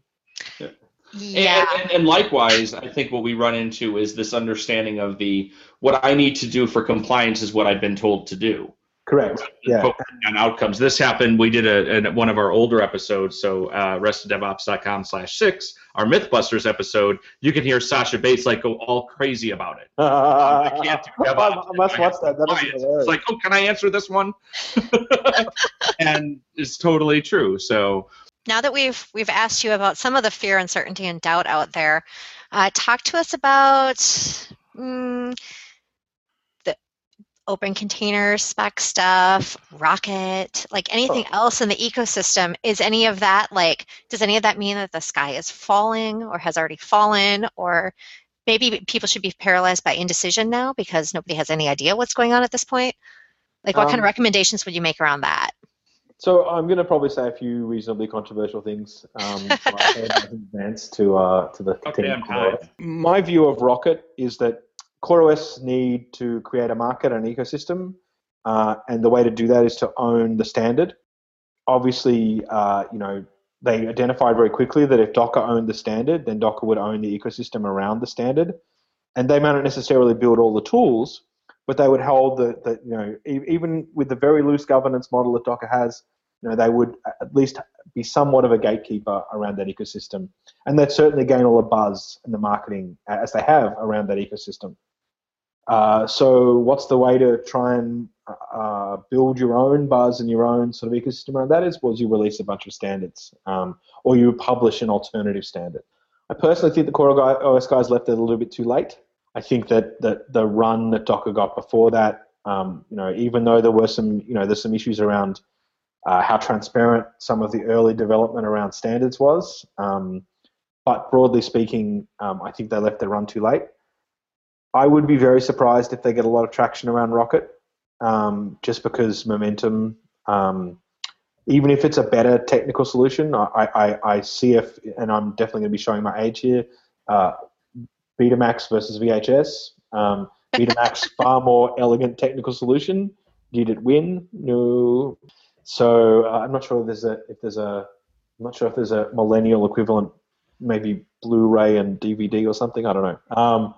Yeah. Yeah. And, and, and likewise, I think what we run into is this understanding of the, what I need to do for compliance is what I've been told to do. Correct. Yeah. Focusing on outcomes. This happened. We did a, a one of our older episodes. So uh, arrested dev ops dot com slash six, our MythBusters episode. You can hear Sasha Bates like go all crazy about it. Uh, um, I can't do DevOps. I must watch that. That is it's like, oh, can I answer this one? And it's totally true. So now that we've we've asked you about some of the fear, uncertainty, and doubt out there, uh, talk to us about. Mm, Open container spec stuff, Rocket, like anything oh. else in the ecosystem. Is any of that like, does any of that mean that the sky is falling or has already fallen, or maybe people should be paralyzed by indecision now because nobody has any idea what's going on at this point? Like what um, kind of recommendations would you make around that? So I'm going to probably say a few reasonably controversial things um, in advance to, uh, to the container. Okay, my view of Rocket is that CoreOS need to create a market and an ecosystem, uh, and the way to do that is to own the standard. Obviously, uh, you know, they identified very quickly that if Docker owned the standard, then Docker would own the ecosystem around the standard, and they might not necessarily build all the tools, but they would hold that, that you know, e- even with the very loose governance model that Docker has, you know, they would at least be somewhat of a gatekeeper around that ecosystem, and they'd certainly gain all the buzz and the marketing as they have around that ecosystem. Uh, so what's the way to try and uh, build your own buzz and your own sort of ecosystem around that is, well, you release a bunch of standards um, or you publish an alternative standard. I personally think the CoreOS guys left it a little bit too late. I think that, that the run that Docker got before that, um, you know, even though there were some, you know, there's some issues around uh, how transparent some of the early development around standards was, um, but broadly speaking, um, I think they left the run too late. I would be very surprised if they get a lot of traction around Rocket, um, just because momentum, um, even if it's a better technical solution, I, I, I see if, and I'm definitely going to be showing my age here, uh, Betamax versus V H S. Um, Betamax, far more elegant technical solution. Did it win? No. So uh, I'm not sure if there's a, if there's a, I'm not sure if there's a millennial equivalent, maybe Blu-ray and D V D or something. I don't know. Um,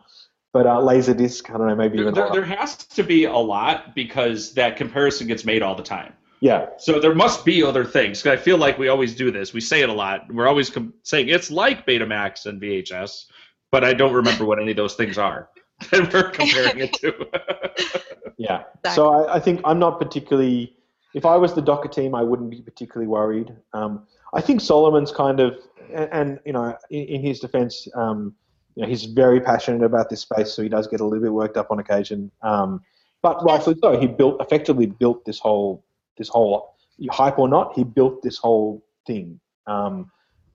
But uh, Laserdisc, I don't know, maybe even there, there has to be a lot because that comparison gets made all the time. Yeah. So there must be other things. I feel like we always do this. We say it a lot. We're always com- saying it's like Betamax and V H S, but I don't remember what any of those things are that we're comparing it to. Yeah. So I, I think I'm not particularly, if I was the Docker team, I wouldn't be particularly worried. Um, I think Solomon's kind of, and, and you know, in, in his defense, um, you know, he's very passionate about this space, so he does get a little bit worked up on occasion. Um, but rightfully so, he built effectively built this whole this whole hype or not, he built this whole thing. Um,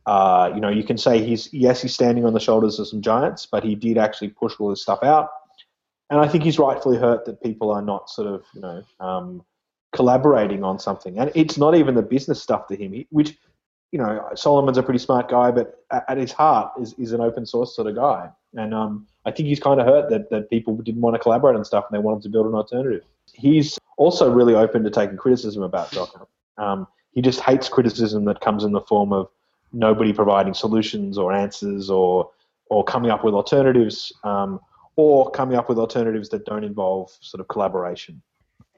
uh, you know, you can say he's yes, he's standing on the shoulders of some giants, but he did actually push all this stuff out. And I think he's rightfully hurt that people are not sort of you know um, collaborating on something. And it's not even the business stuff to him, which. You know, Solomon's a pretty smart guy, but at his heart is, is an open source sort of guy. And um, I think he's kind of hurt that, that people didn't want to collaborate on stuff and they wanted to build an alternative. He's also really open to taking criticism about Docker. Um, he just hates criticism that comes in the form of nobody providing solutions or answers or or coming up with alternatives um, or coming up with alternatives that don't involve sort of collaboration.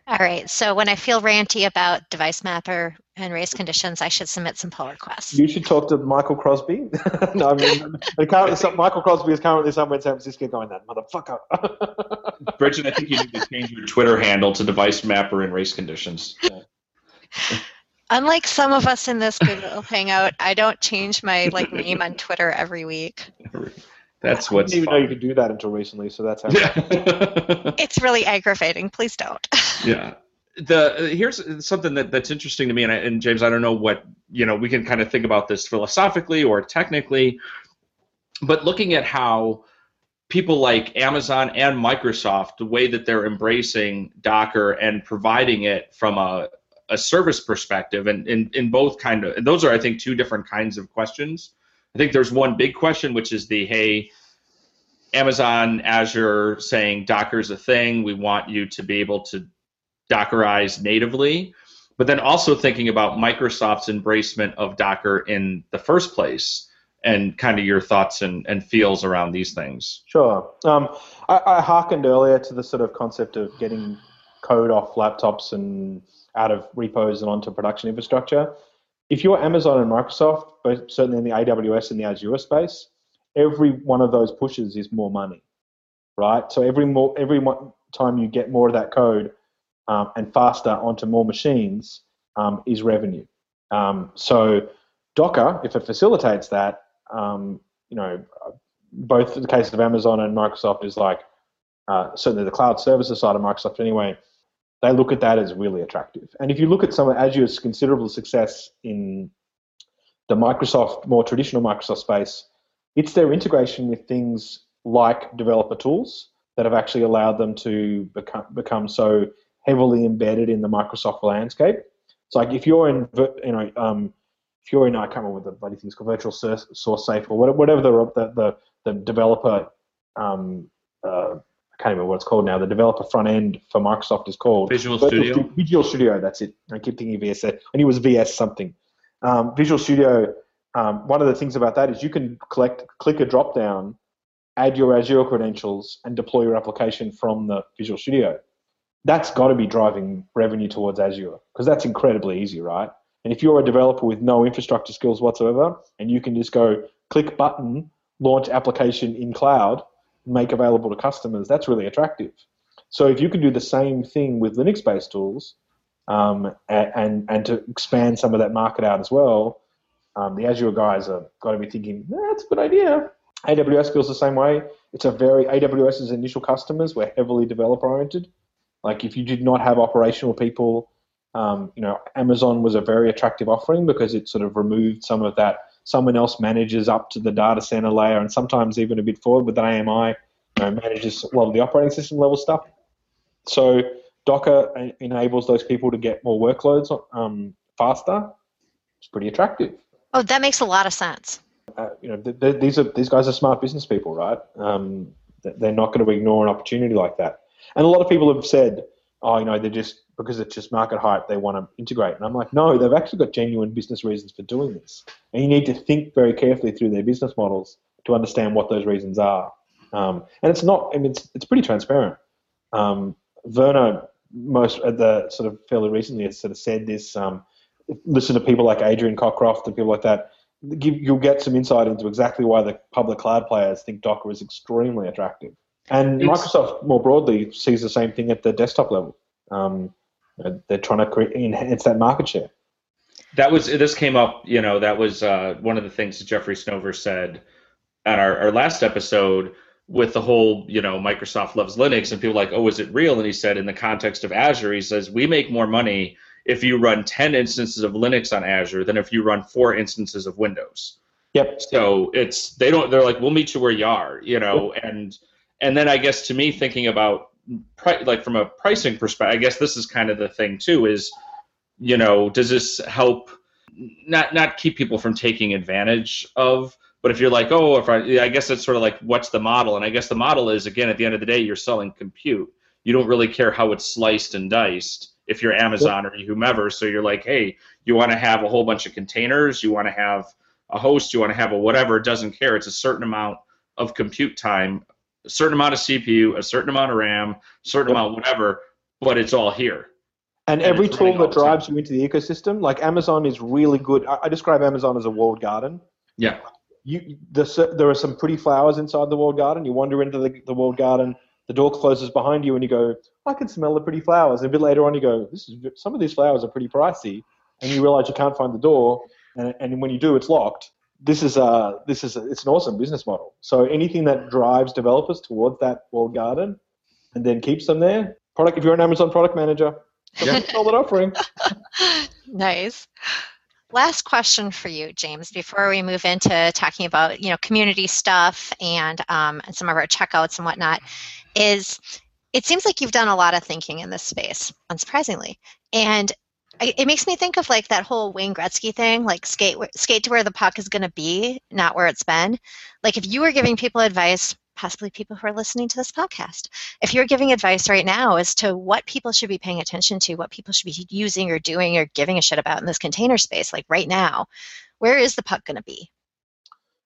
All right, so when I feel ranty about device mapper and race conditions, I should submit some pull requests. You should talk to Michael Crosby. No, I mean, Michael Crosby is currently somewhere in San Francisco going, that motherfucker. Bridget, I think you need to change your Twitter handle to device mapper and race conditions. Unlike some of us in this Google Hangout, I don't change my like name on Twitter every week. That's what's I didn't even fun. Know you could do that until recently, so that's how yeah. It's really aggravating. Please don't. Yeah. The here's something that, that's interesting to me, and, I, and James, I don't know what, you know, we can kind of think about this philosophically or technically, but looking at how people like Amazon and Microsoft, the way that they're embracing Docker and providing it from a, a service perspective, and in both kind of, and those are, I think, two different kinds of questions. I think there's one big question, which is the, hey, Amazon, Azure saying Docker's a thing. We want you to be able to Dockerize natively. but then also thinking about Microsoft's embracement of Docker in the first place, and kind of your thoughts and, and feels around these things. Sure. Um, I, I hearkened earlier to the sort of concept of getting code off laptops and out of repos and onto production infrastructure. If you're Amazon and Microsoft, but certainly in the A W S and the Azure space, every one of those pushes is more money, right? So every more every time you get more of that code um, and faster onto more machines um, is revenue. Um, so Docker, if it facilitates that, um, you know, both in the case of Amazon and Microsoft is like, uh, certainly the cloud services side of Microsoft anyway, they look at that as really attractive. And if you look at some of Azure's considerable success in the Microsoft, more traditional Microsoft space, it's their integration with things like developer tools that have actually allowed them to become, become so heavily embedded in the Microsoft landscape. It's like if you're in, you know, um, if you're in, I can't remember what the bloody thing's called, virtual source, source safe or whatever the, the, the, the developer um, uh, I can't remember what it's called now. The developer front end for Microsoft is called Visual Studio. Visual Studio, that's it. I keep thinking V S. I knew it was V S something. Um, Visual Studio. Um, one of the things about that is you can collect, click a drop down, add your Azure credentials, and deploy your application from the Visual Studio. That's got to be driving revenue towards Azure because that's incredibly easy, right? And if you're a developer with no infrastructure skills whatsoever, and you can just go click button, launch application in cloud, make available to customers, that's really attractive. So if you can do the same thing with Linux-based tools um, and, and to expand some of that market out as well, um, the Azure guys have got to be thinking, that's a good idea. A W S feels the same way. It's a very, AWS's initial customers were heavily developer-oriented. Like if you did not have operational people, um, you know, Amazon was a very attractive offering because it sort of removed some of that. Someone else manages up to the data center layer and sometimes even a bit forward with an A M I, you know, manages a lot of the operating system level stuff. So Docker en enables those people to get more workloads um, faster. It's pretty attractive. Oh, that makes a lot of sense. Uh, you know, th th these are these guys are smart business people, right? Um, they're not going to ignore an opportunity like that. And a lot of people have said, oh, you know, they're just, because it's just market hype, they want to integrate. And I'm like, no, they've actually got genuine business reasons for doing this. And you need to think very carefully through their business models to understand what those reasons are. Um, and it's not, I mean, it's, it's pretty transparent. Um, Verno, most at the sort of fairly recently, has sort of said this, um, listen to people like Adrian Cockcroft and people like that. Give, you'll get some insight into exactly why the public cloud players think Docker is extremely attractive. And it's, Microsoft more broadly sees the same thing at the desktop level. Um, they're trying to create, enhance that market share. That was, this came up, you know, that was uh, one of the things that Jeffrey Snover said at our, our last episode with the whole, you know, Microsoft loves Linux and people like, oh, is it real? And he said in the context of Azure, he says, we make more money if you run ten instances of Linux on Azure than if you run four instances of Windows. Yep. So it's, they don't, they're like, we'll meet you where you are, you know, yep. and And then I guess to me, thinking about like from a pricing perspective, I guess this is kind of the thing too is, you know, does this help not not keep people from taking advantage of? But if you're like, oh, if I, I guess it's sort of like, what's the model? And I guess the model is, again, at the end of the day, you're selling compute. You don't really care how it's sliced and diced if you're Amazon or whomever. So you're like, hey, you want to have a whole bunch of containers. You want to have a host. You want to have a whatever. It doesn't care. It's a certain amount of compute time, a certain amount of C P U, a certain amount of RAM, certain amount of whatever, but it's all here. And, and every tool that drives you into the ecosystem, like Amazon is really good. I, I describe Amazon as a walled garden. Yeah. You, the, there are some pretty flowers inside the walled garden. You wander into the, the walled garden, the door closes behind you, and you go, I can smell the pretty flowers. And a bit later on, you go, this is, some of these flowers are pretty pricey. And you realize you can't find the door, and, and when you do, it's locked. This is a this is a, it's an awesome business model. So anything that drives developers towards that walled garden, and then keeps them there. Product, if you're an Amazon product manager, yeah. Sell that offering. Nice. Last question for you, James, before we move into talking about you know community stuff and um, and some of our checkouts and whatnot, is it seems like you've done a lot of thinking in this space, unsurprisingly, and. It makes me think of like that whole Wayne Gretzky thing, like skate skate to where the puck is going to be, not where it's been. Like if you were giving people advice, possibly people who are listening to this podcast. If you're giving advice right now as to what people should be paying attention to, what people should be using or doing or giving a shit about in this container space, like right now, where is the puck going to be?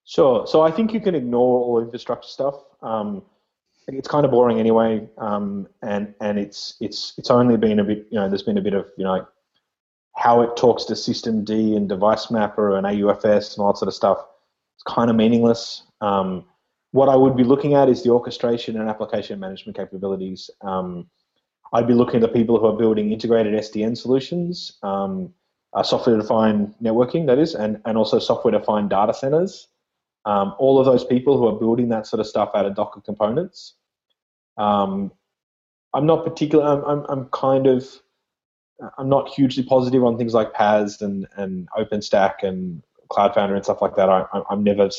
Sure. So I think you can ignore all infrastructure stuff. Um, it's kind of boring anyway, um, and and it's it's it's only been a bit, you know, there's been a bit of, you know, how it talks to System D and Device Mapper and A U F S and all that sort of stuff. It's kind of meaningless. Um, what I would be looking at is the orchestration and application management capabilities. Um, I'd be looking at the people who are building integrated S D N solutions, um, uh, software-defined networking, that is, and, and also software-defined data centers. Um, all of those people who are building that sort of stuff out of Docker components. Um, I'm not particular. I'm, I'm, I'm kind of, I'm not hugely positive on things like PaaS and, and OpenStack and Cloud Foundry and stuff like that. I, I'm never,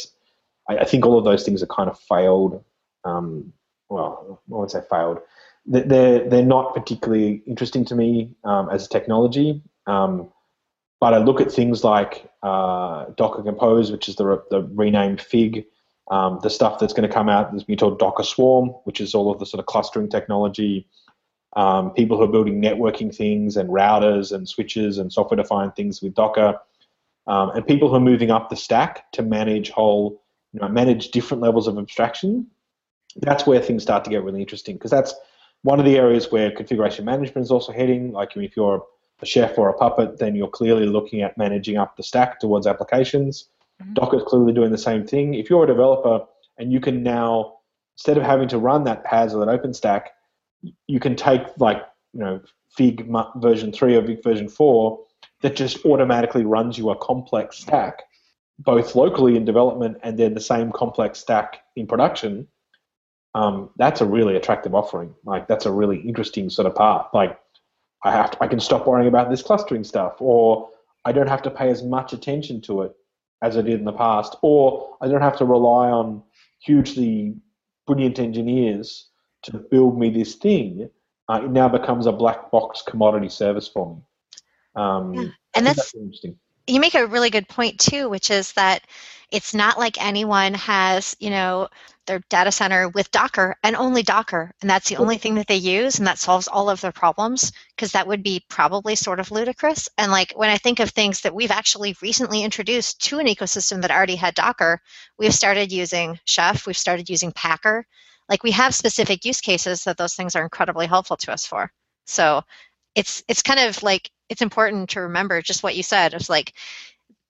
I, I think all of those things are kind of failed. Um, well, I wouldn't say failed. They're, they're not particularly interesting to me um, as a technology. Um, But I look at things like uh, Docker Compose, which is the, re the renamed Fig, um, the stuff that's going to come out, there's been called Docker Swarm, which is all of the sort of clustering technology, um, people who are building networking things and routers and switches and software-defined things with Docker, um, and people who are moving up the stack to manage whole, you know, manage different levels of abstraction. That's where things start to get really interesting, because that's one of the areas where configuration management is also heading. Like, I mean, if you're a chef or a puppet, then you're clearly looking at managing up the stack towards applications. Mm-hmm. Docker's clearly doing the same thing. If you're a developer and you can now, instead of having to run that PaaS or that OpenStack, you can take, like, you know, Fig version three or Fig version four that just automatically runs you a complex stack, both locally in development and then the same complex stack in production. Um, that's a really attractive offering. Like, that's a really interesting sort of part. Like, I have to, I can stop worrying about this clustering stuff, or I don't have to pay as much attention to it as I did in the past, or I don't have to rely on hugely brilliant engineers to build me this thing. Uh, it now becomes a black box commodity service for me. Um, yeah. And that's, that's interesting. You make a really good point too, which is that it's not like anyone has, you know, their data center with Docker and only Docker, and that's the only thing that they use, and that solves all of their problems, because that would be probably sort of ludicrous. And like, when I think of things that we've actually recently introduced to an ecosystem that already had Docker, we've started using Chef, we've started using Packer. Like, we have specific use cases that those things are incredibly helpful to us for. So it's it's kind of like, it's important to remember just what you said. It's like,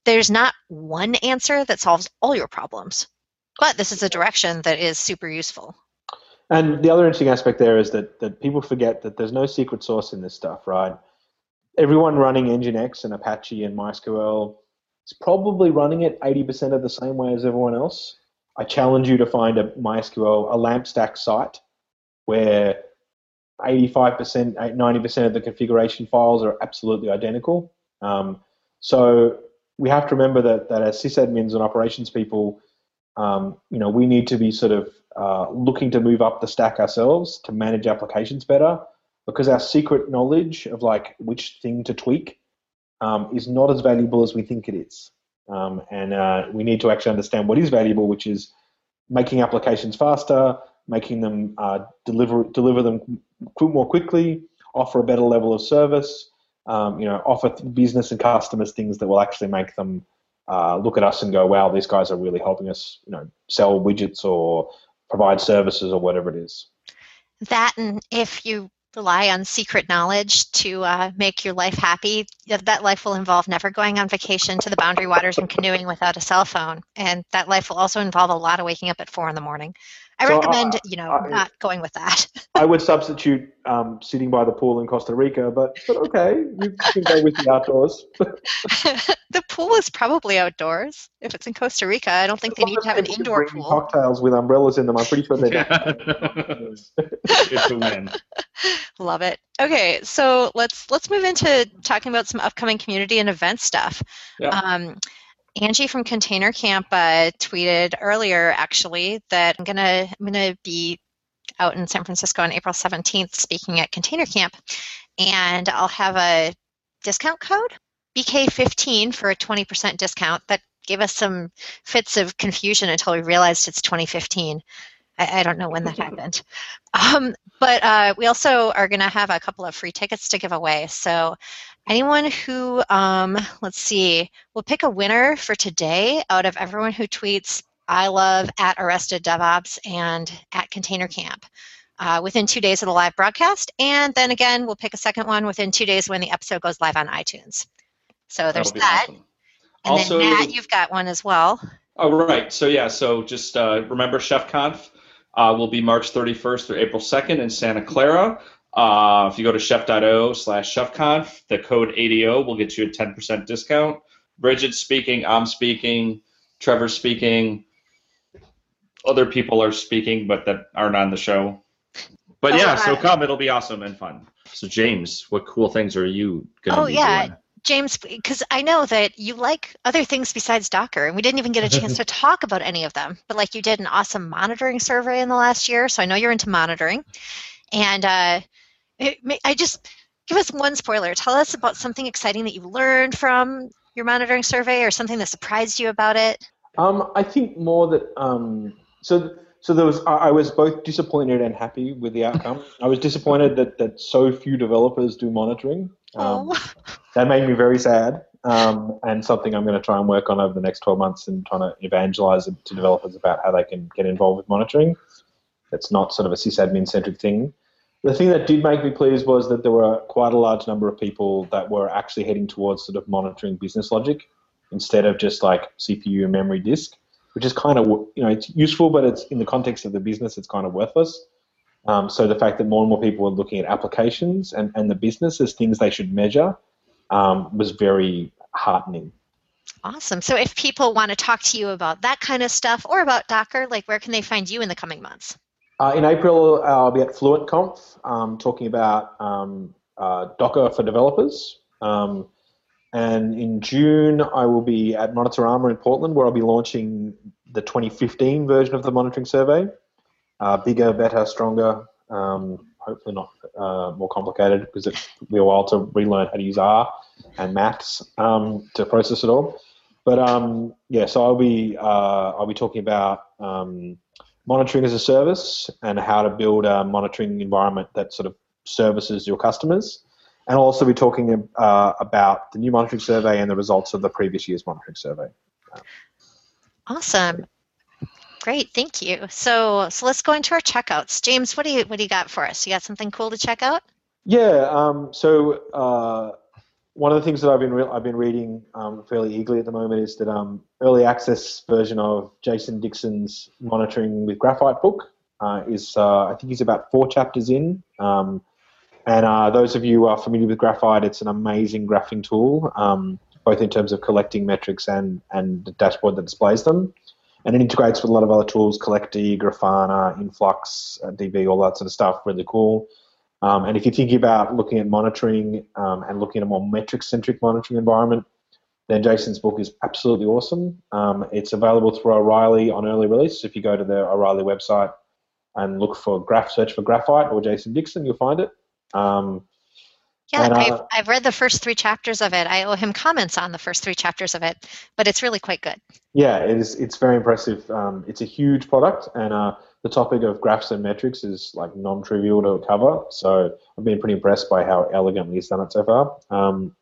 there's not one answer that solves all your problems, but this is a direction that is super useful. And the other interesting aspect there is that, that people forget that there's no secret sauce in this stuff, right? Everyone running Nginx and Apache and MySQL is probably running it eighty percent of the same way as everyone else. I challenge you to find a MySQL, a LAMP stack site where eighty-five percent, ninety percent of the configuration files are absolutely identical. Um, so we have to remember that, that as sysadmins and operations people, um, you know, we need to be sort of uh, looking to move up the stack ourselves to manage applications better, because our secret knowledge of, like, which thing to tweak um, is not as valuable as we think it is. Um, and uh, we need to actually understand what is valuable, which is making applications faster, making them uh, deliver deliver them qu more quickly, offer a better level of service, um, you know, offer business and customers things that will actually make them uh, look at us and go, wow, these guys are really helping us, you know, sell widgets or provide services or whatever it is. That, and if you rely on secret knowledge to uh, make your life happy, that life will involve never going on vacation to the Boundary Waters and canoeing without a cell phone. And that life will also involve a lot of waking up at four in the morning. I so recommend, I, you know, I, not going with that. I would substitute um, sitting by the pool in Costa Rica, but, but okay, you can go with the outdoors. The pool is probably outdoors. If it's in Costa Rica, I don't think they need to have an indoor pool. Cocktails with umbrellas in them, I'm pretty sure they don't. It's a win. Love it. Okay, so let's let's move into talking about some upcoming community and event stuff. Yeah. Um, Angie from Container Camp uh, tweeted earlier, actually, that I'm gonna I'm gonna be out in San Francisco on April seventeenth, speaking at Container Camp, and I'll have a discount code B K fifteen for a twenty percent discount. That gave us some fits of confusion until we realized it's twenty fifteen. I, I don't know when that happened. Um, but uh, we also are going to have a couple of free tickets to give away. So anyone who, um, let's see, we'll pick a winner for today out of everyone who tweets, I love at Arrested DevOps and at Container Camp uh, within two days of the live broadcast. And then again, we'll pick a second one within two days when the episode goes live on iTunes. So there's that. Awesome. And also, then Matt, you've got one as well. Oh, right. So yeah, so just uh, remember ChefConf uh, will be March thirty-first through April second in Santa Clara. Uh, if you go to chef.io slash chefconf, the code A D O will get you a ten percent discount. Bridget's speaking, I'm speaking, Trevor's speaking. Other people are speaking, but that aren't on the show. But oh, yeah, so come. It'll be awesome and fun. So James, what cool things are you going to oh, be yeah. doing? James, because I know that you like other things besides Docker, and we didn't even get a chance to talk about any of them, but like you did an awesome monitoring survey in the last year, so I know you're into monitoring. And uh, it, I just, give us one spoiler. Tell us about something exciting that you learned from your monitoring survey or something that surprised you about it. Um, I think more that, um, so so there was, I was both disappointed and happy with the outcome. I was disappointed that, that so few developers do monitoring. Um, oh. That made me very sad, um, and something I'm going to try and work on over the next twelve months and trying to evangelize to developers about how they can get involved with monitoring. It's not sort of a sysadmin-centric thing. The thing that did make me pleased was that there were quite a large number of people that were actually heading towards sort of monitoring business logic instead of just like C P U and memory disk, which is kind of, you know, it's useful, but it's in the context of the business, it's kind of worthless. Um, so the fact that more and more people were looking at applications and, and the business as things they should measure um, was very heartening. Awesome. So if people want to talk to you about that kind of stuff or about Docker, like where can they find you in the coming months? Uh, in April, I'll be at FluentConf um, talking about um, uh, Docker for developers. Um, and in June, I will be at Monitorama in Portland, where I'll be launching the twenty fifteen version of the monitoring survey. Uh, bigger, better, stronger, um, hopefully not uh, more complicated, because it took me a while to relearn how to use R and maths um, to process it all. But um, yeah, so I'll be, uh, I'll be talking about um, monitoring as a service and how to build a monitoring environment that sort of services your customers. And I'll also be talking uh, about the new monitoring survey and the results of the previous year's monitoring survey. Awesome. Great, thank you. So, so let's go into our checkouts. James, what do you what do you got for us? You got something cool to check out? Yeah. Um, so uh, one of the things that I've been re I've been reading um, fairly eagerly at the moment is that um, early access version of Jason Dixon's Monitoring with Graphite book uh, is uh, I think he's about four chapters in. Um, and uh, those of you who are familiar with Graphite, it's an amazing graphing tool, um, both in terms of collecting metrics and and the dashboard that displays them. And it integrates with a lot of other tools, Collecti, Grafana, Influx, D B, all that sort of stuff, really cool. Um, and if you're thinking about looking at monitoring um, and looking at a more metric-centric monitoring environment, then Jason's book is absolutely awesome. Um, it's available through O'Reilly on early release. If you go to the O'Reilly website and look for graph, search for Graphite or Jason Dixon, you'll find it. Um, yeah, and, uh, I've, I've read the first three chapters of it. I owe him comments on the first three chapters of it, but it's really quite good. Yeah, it is, it's very impressive. Um, it's a huge product, and uh, the topic of graphs and metrics is like non-trivial to cover, so I've been pretty impressed by how elegantly he's done it so far. Um,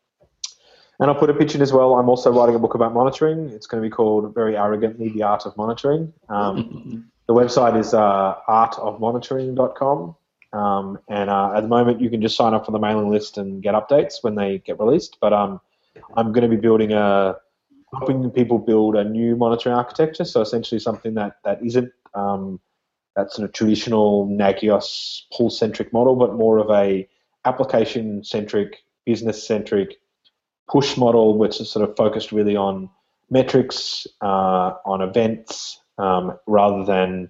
and I'll put a pitch in as well. I'm also writing a book about monitoring. It's going to be called, very arrogantly, The Art of Monitoring. Um, the website is uh, art of monitoring dot com. Um, and uh, at the moment, you can just sign up for the mailing list and get updates when they get released. But um, I'm going to be building a, helping people build a new monitoring architecture. So essentially, something that that isn't um, that sort of traditional Nagios pull-centric model, but more of a application-centric, business-centric push model, which is sort of focused really on metrics, uh, on events, um, rather than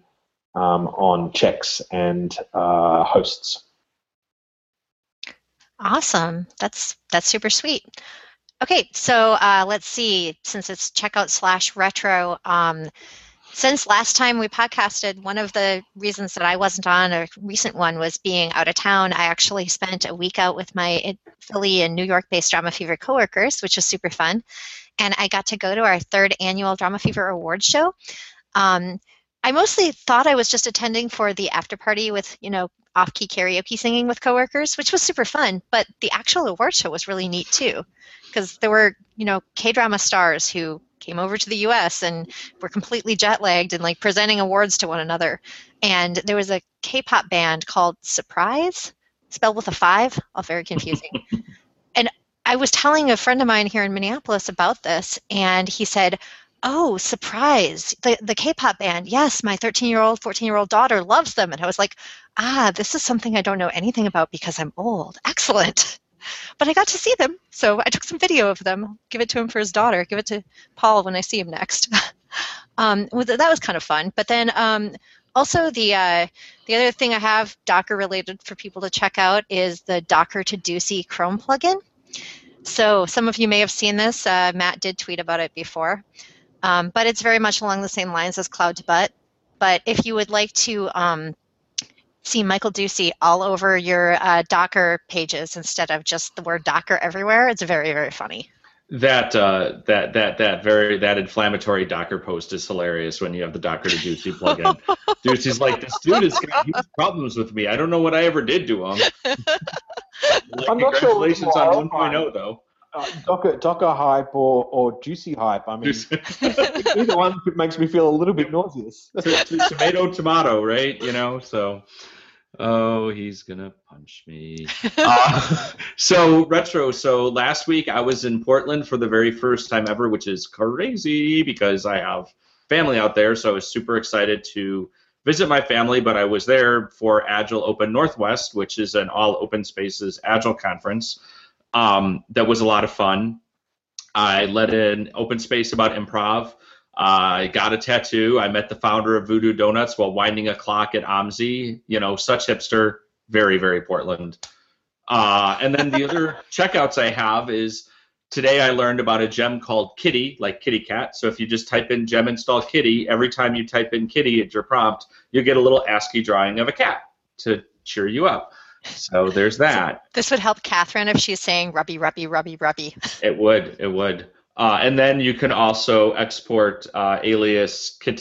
Um, on checks and uh, hosts. Awesome. That's that's super sweet. Okay, so uh, let's see. Since it's checkout slash retro, um, since last time we podcasted, one of the reasons that I wasn't on a recent one was being out of town. I actually spent a week out with my Philly and New York-based Drama Fever coworkers, which was super fun. And I got to go to our third annual Drama Fever Awards show. Um, I mostly thought I was just attending for the after party with, you know, off-key karaoke singing with coworkers, which was super fun. But the actual award show was really neat too, because there were, you know, K-drama stars who came over to the U S and were completely jet-lagged and like presenting awards to one another. And there was a K-pop band called Surprise, spelled with a five, all very confusing. And I was telling a friend of mine here in Minneapolis about this, and he said, oh, Surprise, the, the K-pop band. Yes, my thirteen-year-old, fourteen-year-old daughter loves them. And I was like, ah, this is something I don't know anything about because I'm old. Excellent. But I got to see them, so I took some video of them. I'll give it to him for his daughter. Give it to Paul when I see him next. um, that was kind of fun. But then um, also the uh, the other thing I have Docker-related for people to check out is the Docker to Doosey Chrome plugin. So some of you may have seen this. Uh, Matt did tweet about it before. Um, but it's very much along the same lines as Cloud to Butt. But if you would like to um, see Michael Doosey all over your uh, Docker pages instead of just the word Docker everywhere, it's very, very funny. That uh, that that that very that inflammatory Docker post is hilarious when you have the Docker to Doosey plugin. Doosey's like, this dude has got huge problems with me. I don't know what I ever did to him. Like, I'm not congratulations sure on one point oh though. Uh, Docker, Docker hype or, or Doosey hype. I mean, either one makes me feel a little bit nauseous. Tomato, tomato, right? You know, so, oh, he's going to punch me. Uh, so, retro. So, last week I was in Portland for the very first time ever, which is crazy because I have family out there. So, I was super excited to visit my family, but I was there for Agile Open Northwest, which is an all open spaces Agile conference. Um, that was a lot of fun. I led an open space about improv. Uh, I got a tattoo. I met the founder of Voodoo Donuts while winding a clock at O M S I. You know, such hipster. Very, very Portland. Uh, and then the other checkouts I have is today I learned about a gem called Kitty, like kitty cat. So if you just type in gem install kitty, every time you type in kitty at your prompt, you get a little ASCII drawing of a cat to cheer you up. So there's that. So this would help Catherine if she's saying rubby, rubby, rubby, rubby. It would. It would. Uh, and then you can also export uh, alias Kite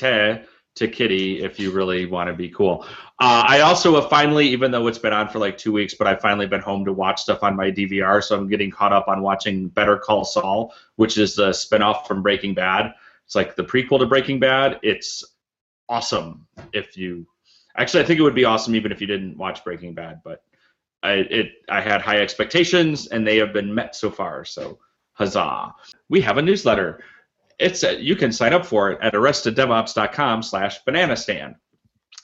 to Kitty if you really want to be cool. Uh, I also have finally, even though it's been on for like two weeks, but I've finally been home to watch stuff on my D V R. So I'm getting caught up on watching Better Call Saul, which is the spinoff from Breaking Bad. It's like the prequel to Breaking Bad. It's awesome if you... Actually, I think it would be awesome even if you didn't watch Breaking Bad, but... I, it, I had high expectations, and they have been met so far, so huzzah. We have a newsletter. It's a, you can sign up for it at arrested devops dot com slash banana stand.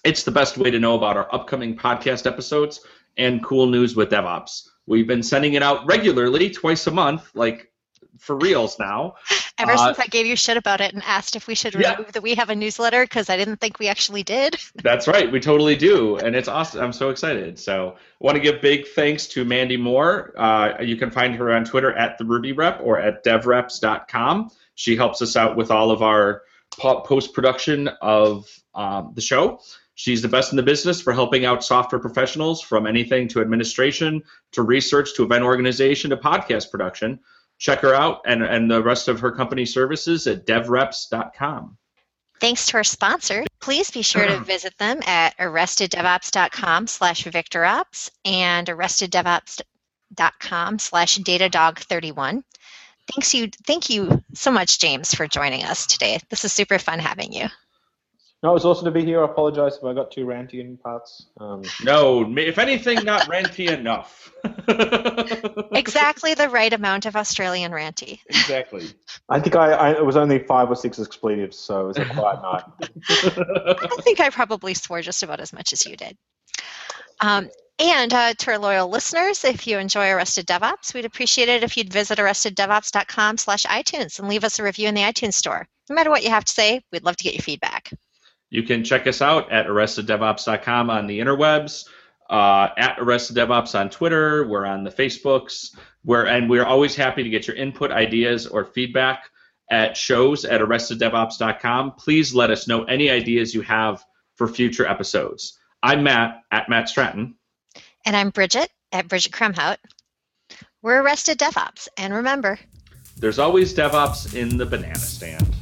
It's the best way to know about our upcoming podcast episodes and cool news with DevOps. We've been sending it out regularly, twice a month, like for reals now. Ever uh, since I gave you shit about it and asked if we should remove yeah. that we have a newsletter, because I didn't think we actually did. That's right. We totally do. And it's awesome. I'm so excited. So I want to give big thanks to Mandy Moore. Uh, you can find her on Twitter at the Ruby Rep or at dev reps dot com. She helps us out with all of our post-production of um, the show. She's the best in the business for helping out software professionals from anything to administration to research to event organization to podcast production. Check her out and, and the rest of her company services at dev reps dot com. Thanks to our sponsor. Please be sure to visit them at arrested devops dot com slash victor ops and arrested devops dot com slash datadog thirty-one. Thanks you, thank you so much, James, for joining us today. This is super fun having you. No, it's awesome to be here. I apologize if I got too ranty in parts. Um, no, if anything, not ranty enough. Exactly the right amount of Australian ranty. Exactly. I think I, I it was only five or six expletives, so it was a quiet night. I think I probably swore just about as much as you did. Um, and uh, to our loyal listeners, if you enjoy Arrested DevOps, we'd appreciate it if you'd visit arrested devops dot com slash iTunes and leave us a review in the iTunes store. No matter what you have to say, we'd love to get your feedback. You can check us out at arrested devops dot com on the interwebs, uh, at arrested devops on Twitter. We're on the Facebooks. We're, and we're always happy to get your input, ideas, or feedback at shows at arrested devops dot com. Please let us know any ideas you have for future episodes. I'm Matt, at Matt Stratton. And I'm Bridget, at Bridget Kromhout. We're Arrested DevOps, and remember, there's always DevOps in the banana stand.